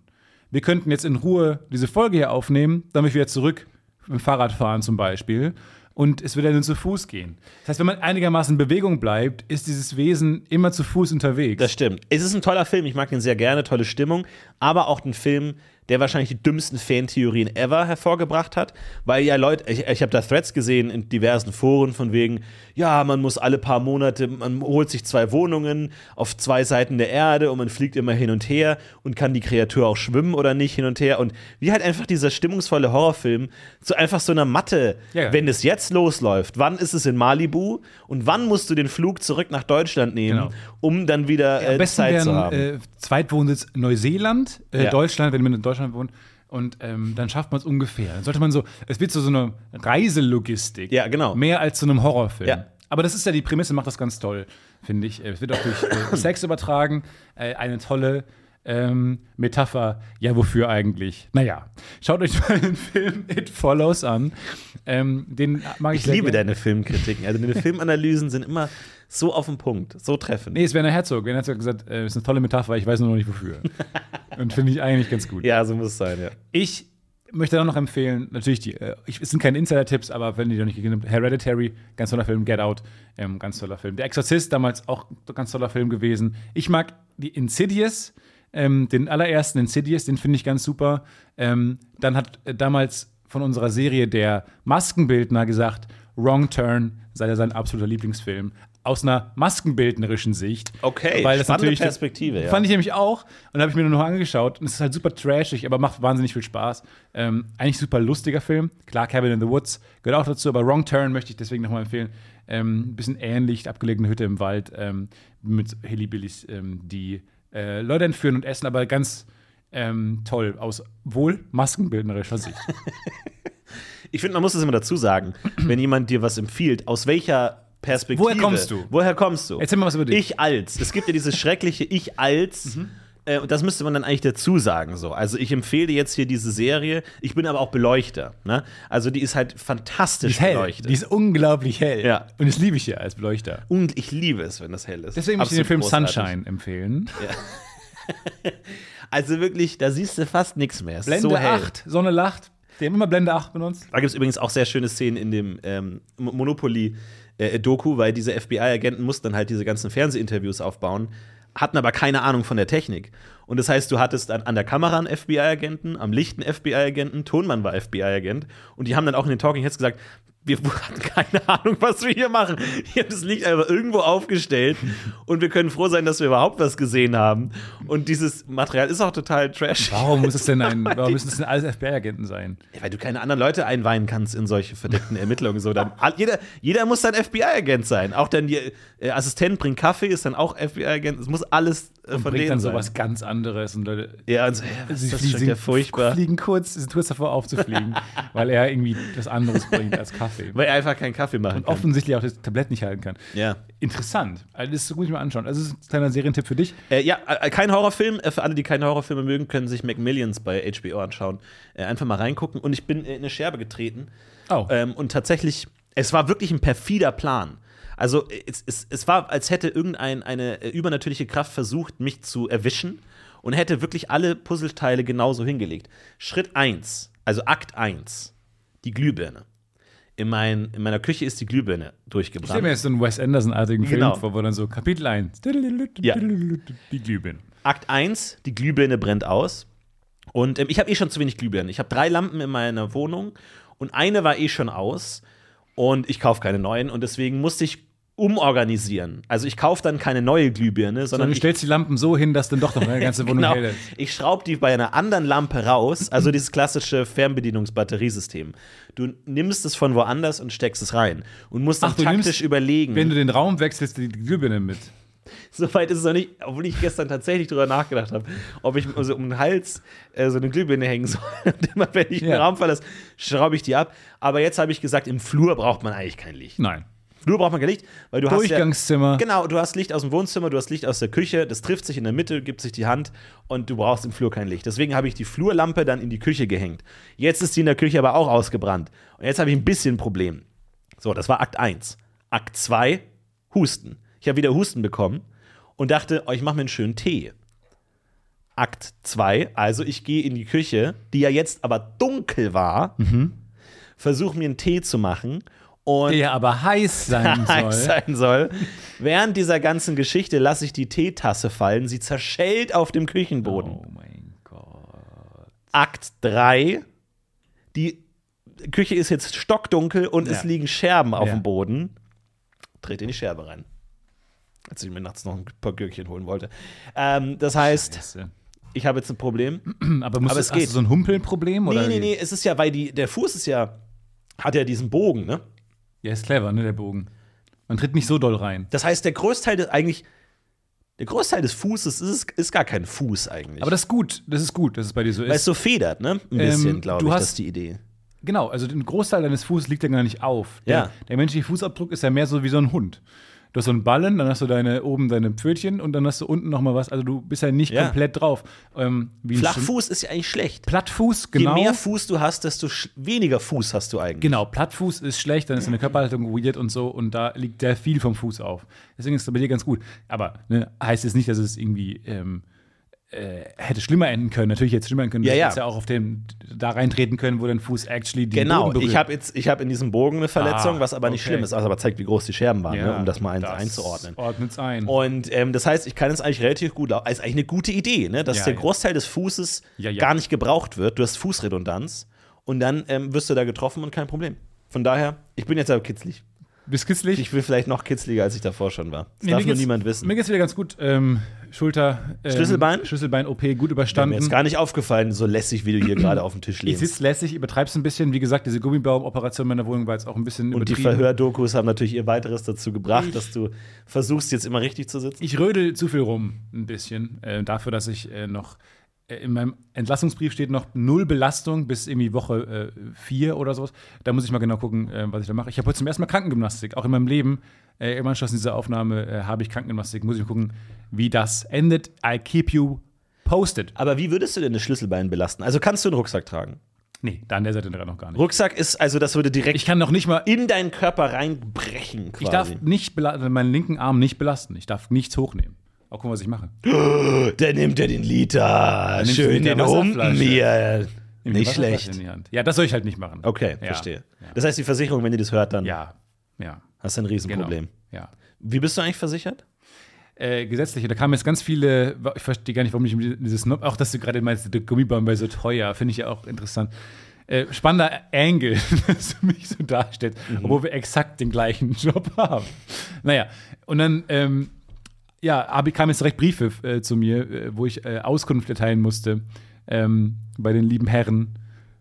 Wir könnten jetzt in Ruhe diese Folge hier aufnehmen, dann würde ich wieder zurück mit dem Fahrrad fahren zum Beispiel und es würde dann zu Fuß gehen. Das heißt, wenn man einigermaßen in Bewegung bleibt, ist dieses Wesen immer zu Fuß unterwegs. Das stimmt. Es ist ein toller Film, ich mag ihn sehr gerne, tolle Stimmung, aber auch ein Film, der wahrscheinlich die dümmsten Fantheorien ever hervorgebracht hat, weil ja Leute, ich habe da Threads gesehen in diversen Foren von wegen, ja, man muss alle paar Monate, man holt sich 2 Wohnungen auf 2 Seiten der Erde und man fliegt immer hin und her und kann die Kreatur auch schwimmen oder nicht hin und her und wie halt einfach dieser stimmungsvolle Horrorfilm zu einfach so einer Matte, wenn es jetzt losläuft, wann ist es in Malibu und wann musst du den Flug zurück nach Deutschland nehmen, um dann wieder Zeit zu haben. Zweitwohnsitz Neuseeland, Deutschland, wenn man in Deutschland wohnt. Und dann schafft man es ungefähr. Dann sollte man so, es wird so eine Reiselogistik. Ja, genau. Mehr als zu einem Horrorfilm. Ja. Aber das ist ja die Prämisse, macht das ganz toll, finde ich. Es wird auch durch Sex übertragen. Eine tolle Metapher. Ja, wofür eigentlich? Naja, schaut euch mal den Film It Follows an. Den mag ich liebe deine Filmkritiken. Also deine Filmanalysen sind immer so auf den Punkt, so treffend. Nee, es wäre Werner Herzog gesagt, ist eine tolle Metapher, ich weiß nur noch nicht wofür. Und finde ich eigentlich ganz gut. Ja, so muss es sein, ja. Ich möchte dann noch empfehlen, natürlich, es sind keine Insider-Tipps, aber wenn die noch nicht gegeben haben, Hereditary, ganz toller Film, Get Out, ganz toller Film. Der Exorcist, damals auch ganz toller Film gewesen. Ich mag die Insidious, den allerersten Insidious, den finde ich ganz super. Dann hat damals von unserer Serie der Maskenbildner gesagt, Wrong Turn sei ja sein absoluter Lieblingsfilm. Aus einer maskenbildnerischen Sicht. Okay, weil das spannende Perspektive. Das fand ich nämlich auch und habe ich mir nur noch angeschaut. Und es ist halt super trashig, aber macht wahnsinnig viel Spaß. Eigentlich super lustiger Film. Klar, Cabin in the Woods gehört auch dazu, aber Wrong Turn möchte ich deswegen nochmal empfehlen. Ein bisschen ähnlich, abgelegene Hütte im Wald mit Hillbillies, die Leute entführen und essen, aber ganz toll aus wohl maskenbildnerischer Sicht. Ich finde, man muss das immer dazu sagen, wenn jemand dir was empfiehlt, aus welcher Perspektive. Woher kommst du? Erzähl mal was über dich. Ich als. Es gibt ja dieses schreckliche Ich als. Und das müsste man dann eigentlich dazu sagen. So. Also ich empfehle jetzt hier diese Serie. Ich bin aber auch Beleuchter. Ne? Also die ist halt fantastisch beleuchtet. Die ist unglaublich hell. Ja. Und das liebe ich ja als Beleuchter. Und ich liebe es, wenn das hell ist. Deswegen möchte ich den Film großartig. Sunshine empfehlen. Ja. Also wirklich, da siehst du fast nichts mehr. Es Blende 8, Sonne lacht. Die haben immer Blende 8 benutzt. Da gibt es übrigens auch sehr schöne Szenen in dem Monopoly-Doku, weil diese FBI-Agenten mussten dann halt diese ganzen Fernsehinterviews aufbauen, hatten aber keine Ahnung von der Technik. Und das heißt, du hattest an der Kamera einen FBI-Agenten, am Licht einen FBI-Agenten, Tonmann war FBI-Agent. Und die haben dann auch in den Talking Heads gesagt, wir hatten keine Ahnung, was wir hier machen. Wir haben das Licht einfach irgendwo aufgestellt und wir können froh sein, dass wir überhaupt was gesehen haben. Und dieses Material ist auch total trash. Warum muss es denn warum müssen es denn alles FBI-Agenten sein? Ja, weil du keine anderen Leute einweihen kannst in solche verdeckten Ermittlungen. So, dann, jeder muss dann FBI-Agent sein. Auch dann die Assistent bringt Kaffee, ist dann auch FBI-Agent. Es muss alles von denen dann sowas ganz anderes. Und Leute, ja, und so, das ist ja furchtbar. Sie sind kurz davor aufzufliegen, weil er irgendwie was anderes bringt als Kaffee. Weil er einfach keinen Kaffee machen kann. Und offensichtlich auch das Tablett nicht halten kann. Ja. Interessant. Also das muss ich mal anschauen. Also das ist ein kleiner Serientipp für dich. Kein Horrorfilm. Für alle, die keine Horrorfilme mögen, können sich McMillion$ bei HBO anschauen. Einfach mal reingucken. Und ich bin in eine Scherbe getreten. Oh. Und tatsächlich, es war wirklich ein perfider Plan. Also es war, als hätte irgendeine übernatürliche Kraft versucht, mich zu erwischen. Und hätte wirklich alle Puzzleteile genauso hingelegt. Schritt 1, also Akt 1, die Glühbirne. In meiner Küche ist die Glühbirne durchgebrannt. Ich stelle mir jetzt so einen Wes Anderson-artigen Film vor, wo dann so Kapitel 1, ja. Die Glühbirne. Akt 1, die Glühbirne brennt aus. Und ich habe schon zu wenig Glühbirnen. Ich habe 3 Lampen in meiner Wohnung und eine war schon aus. Und ich kaufe keine neuen und deswegen musste ich umorganisieren. Also ich kaufe dann keine neue Glühbirne, sondern du stellst die Lampen so hin, dass dann doch noch eine ganze Wohnung hell ist. Ich schraube die bei einer anderen Lampe raus, also dieses klassische Fernbedienungsbatteriesystem. Du nimmst es von woanders und steckst es rein und musst dann taktisch überlegen. Wenn du den Raum wechselst, die Glühbirne mit. Soweit ist es noch nicht, obwohl ich gestern tatsächlich drüber nachgedacht habe, ob ich also um den Hals so eine Glühbirne hängen soll. Und immer wenn ich den Raum verlasse, schraube ich die ab. Aber jetzt habe ich gesagt, im Flur braucht man eigentlich kein Licht. Nein. Nur braucht man kein Licht, weil du hast Durchgangszimmer. Genau, du hast Licht aus dem Wohnzimmer, du hast Licht aus der Küche, das trifft sich in der Mitte, gibt sich die Hand und du brauchst im Flur kein Licht. Deswegen habe ich die Flurlampe dann in die Küche gehängt. Jetzt ist die in der Küche aber auch ausgebrannt. Und jetzt habe ich ein bisschen ein Problem. So, das war Akt 1. Akt 2, Husten. Ich habe wieder Husten bekommen und dachte, ich mache mir einen schönen Tee. Akt 2, also ich gehe in die Küche, die ja jetzt aber dunkel war, versuche mir einen Tee zu machen. Und der aber heiß sein soll. Während dieser ganzen Geschichte lasse ich die Teetasse fallen. Sie zerschellt auf dem Küchenboden. Oh mein Gott. Akt 3. Die Küche ist jetzt stockdunkel und es liegen Scherben auf dem Boden. Dreht in die Scherbe rein. Als ich mir nachts noch ein paar Gürkchen holen wollte. Das heißt Scheiße. Ich habe jetzt ein Problem. Aber es geht. Hast du so ein Humpelproblem? Nee. Es ist ja, weil der Fuß ist ja, hat ja diesen Bogen, ne? Ja, ist clever, ne, der Bogen. Man tritt nicht so doll rein. Das heißt, der Großteil des Fußes ist gar kein Fuß eigentlich. Aber das ist gut, dass es bei dir so ist. Weil es so federt, ne? Ein bisschen, glaube ich, das ist die Idee. Genau, also den Großteil deines Fußes liegt ja gar nicht auf. Der menschliche Fußabdruck ist ja mehr so wie so ein Hund. Du hast so einen Ballen, dann hast du oben deine Pfötchen und dann hast du unten noch mal was. Also du bist ja nicht komplett drauf. Flachfuß ist ja eigentlich schlecht. Plattfuß, genau. Je mehr Fuß du hast, desto weniger Fuß hast du eigentlich. Genau, Plattfuß ist schlecht, dann ist deine Körperhaltung weird und so. Und da liegt sehr viel vom Fuß auf. Deswegen ist es bei dir ganz gut. Aber heißt es nicht, dass es irgendwie hätte schlimmer enden können. Natürlich hätte es schlimmer enden können. Du hättest ja auch da reintreten können, wo dein Fuß actually den Bogen berührt. Ich habe in diesem Bogen eine Verletzung, was aber nicht schlimm ist, also aber zeigt, wie groß die Scherben waren, ne, um das mal einzuordnen. Ordnet's ein. Und das heißt, ich kann es eigentlich relativ gut, ist eigentlich eine gute Idee, ne, dass der Großteil des Fußes gar nicht gebraucht wird. Du hast Fußredundanz und dann wirst du da getroffen und kein Problem. Von daher, ich bin jetzt aber kitzlig. Bist kitzlig? Ich bin vielleicht noch kitzliger, als ich davor schon war. Das darf nur niemand wissen. Mir geht's wieder ganz gut. Schulter, Schlüsselbein-OP gut überstanden. Mir ist gar nicht aufgefallen, so lässig, wie du hier gerade auf dem Tisch liegst. Ich sitze lässig, übertreib's ein bisschen. Wie gesagt, diese Gummibaum-Operation meiner Wohnung war jetzt auch ein bisschen übertrieben. Und die Verhördokus haben natürlich ihr weiteres dazu gebracht, dass du versuchst, jetzt immer richtig zu sitzen. Ich rödel zu viel rum, ein bisschen. Dafür, dass ich noch in meinem Entlassungsbrief steht noch 0 Belastung bis irgendwie Woche 4 oder sowas. Da muss ich mal genau gucken, was ich da mache. Ich habe heute zum ersten Mal Krankengymnastik. Auch in meinem Leben, im Anschluss an diese Aufnahme, habe ich Krankengymnastik. Muss ich mal gucken, wie das endet. I keep you posted. Aber wie würdest du denn das Schlüsselbein belasten? Also kannst du einen Rucksack tragen? Nee, da an der Seite noch gar nicht. Rucksack ist, also das würde direkt ich kann noch nicht mal in deinen Körper reinbrechen quasi. Ich darf meinen linken Arm nicht belasten. Ich darf nichts hochnehmen. Oh, guck mal, was ich mache. Da nimmt er den Liter. Schön den Humpen hier. Nicht schlecht. Ja, das soll ich halt nicht machen. Okay, ja. Verstehe. Ja. Das heißt, die Versicherung, wenn ihr das hört, dann ja. Hast du ein Riesenproblem. Genau. Ja. Wie bist du eigentlich versichert? Gesetzlich. Da kamen jetzt ganz viele, ich verstehe gar nicht, warum ich dieses, auch dass du gerade meinst, der Gummiband bei so teuer, finde ich ja auch interessant. Spannender Angle, dass du mich so darstellst, obwohl wir exakt den gleichen Job haben. Naja, und dann kamen jetzt direkt Briefe zu mir, wo ich Auskunft erteilen musste bei den lieben Herren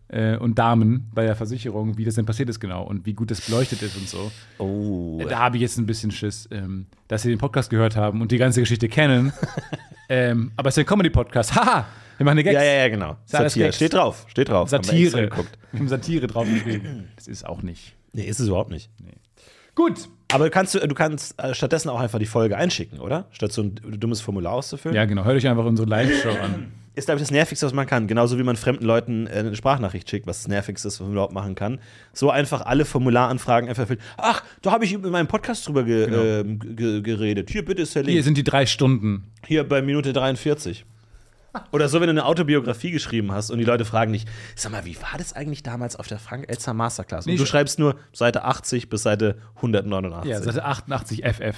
und Damen bei der Versicherung, wie das denn passiert ist genau und wie gut das beleuchtet ist und so. Oh. Da habe ich jetzt ein bisschen Schiss, dass sie den Podcast gehört haben und die ganze Geschichte kennen. Aber es ist ein Comedy-Podcast. Haha! Wir machen eine Gags. Ja, genau. Satire. Steht drauf. Satire. Wir haben Satire drauf geschrieben. Das ist auch nicht. Nee, ist es überhaupt nicht. Nee. Gut. Aber du kannst stattdessen auch einfach die Folge einschicken, oder? Statt so ein dummes Formular auszufüllen. Ja, genau. Hört euch einfach unsere Live-Show an. Ist, glaube ich, das Nervigste, was man kann. Genauso wie man fremden Leuten eine Sprachnachricht schickt, was das Nervigste ist, was man überhaupt machen kann. So einfach alle Formularanfragen einfach füllen. Ach, da habe ich in meinem Podcast drüber geredet. Hier, bitte ist der Link. Hier sind die 3 Stunden. Hier bei Minute 43. Oder so, wenn du eine Autobiografie geschrieben hast und die Leute fragen dich, sag mal, wie war das eigentlich damals auf der Frank-Elzer Masterclass? Und du schreibst nur Seite 80 bis Seite 189. Ja, Seite 88 FF.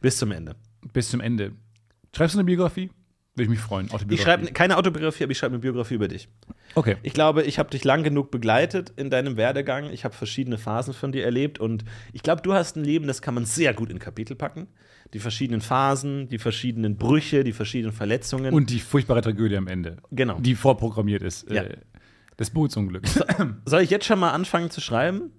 Bis zum Ende. Bis zum Ende. Schreibst du eine Biografie? Würde ich mich freuen. Ich schreibe keine Autobiografie, aber ich schreibe eine Biografie über dich. Okay. Ich glaube, ich habe dich lang genug begleitet in deinem Werdegang. Ich habe verschiedene Phasen von dir erlebt. Und ich glaube, du hast ein Leben, das kann man sehr gut in Kapitel packen. Die verschiedenen Phasen, die verschiedenen Brüche, die verschiedenen Verletzungen. Und die furchtbare Tragödie am Ende. Genau. Die vorprogrammiert ist. Ja. Das Bootsunglück. Soll ich jetzt schon mal anfangen zu schreiben?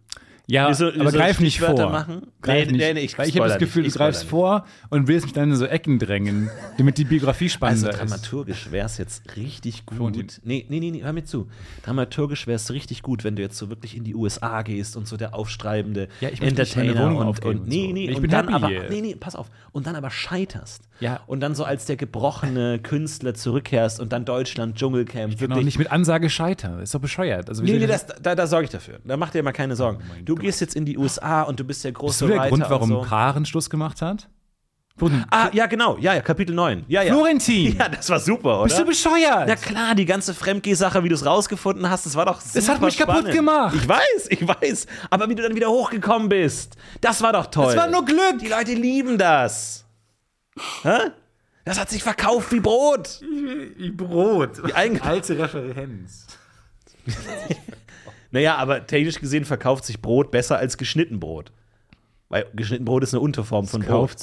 Ja, aber greif nicht vor. Machen? Greif nicht. Weil ich habe das Gefühl, du greifst vor und willst mich dann in so Ecken drängen, damit die Biografie spannender ist. Also dramaturgisch wäre es jetzt richtig gut. Nee, hör mir zu. Dramaturgisch wäre es richtig gut, wenn du jetzt so wirklich in die USA gehst und so der aufstreibende Entertainer und pass auf. Und dann aber scheiterst. Ja. Und dann so als der gebrochene Künstler zurückkehrst und dann Deutschland, Dschungelcamp. Ich kann auch nicht mit Ansage scheitern. Ist doch bescheuert. Also, da sorge ich dafür. Da mach dir mal keine Sorgen. Oh, du gehst jetzt in die USA und du bist der große Reiter. Ist der Grund, warum Karen Schluss gemacht hat? Genau. Ja, Kapitel 9. Ja. Florentin! Ja, das war super, oder? Bist du bescheuert? Na klar, die ganze Fremdgeh-Sache, wie du es rausgefunden hast, das war doch super. Das hat mich spannend kaputt gemacht. Ich weiß. Aber wie du dann wieder hochgekommen bist, das war doch toll. Das war nur Glück. Die Leute lieben das. Hä? Das hat sich verkauft wie Brot. Wie Brot. Die alte Referenz. Naja, aber technisch gesehen verkauft sich Brot besser als geschnitten Brot. Weil geschnitten Brot ist eine Unterform von Brot.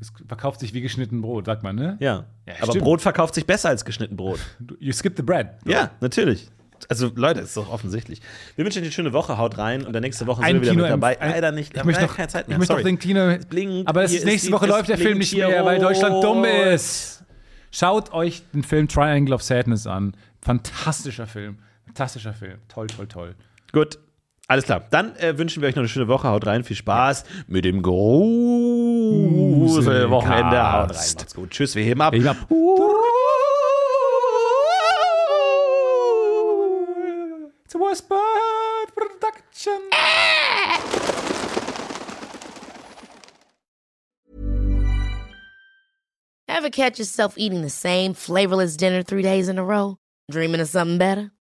Es verkauft sich wie geschnitten Brot, sagt man, ne? Ja, aber stimmt. Brot verkauft sich besser als geschnitten Brot. You skip the bread. Bro. Ja, natürlich. Also, Leute, ist doch offensichtlich. Wir wünschen dir eine schöne Woche, haut rein und dann nächste Woche sind wir wieder mit dabei. Leider nicht. Ich möchte noch keine Zeit mehr. Ich möchte noch den Kino. Aber nächste Woche läuft der Film nicht mehr, weil Deutschland dumm ist. Schaut euch den Film Triangle of Sadness an. Fantastischer Film. Toll. Gut. Alles klar. Dann wünschen wir euch noch eine schöne Woche. Haut rein. Viel Spaß mit dem großen Wochenende. Haut rein. Macht's gut. Tschüss. Wir heben ab. It's a Whispered Production. Ever catch yourself eating the same flavorless dinner 3 days in a row? Dreaming of something better?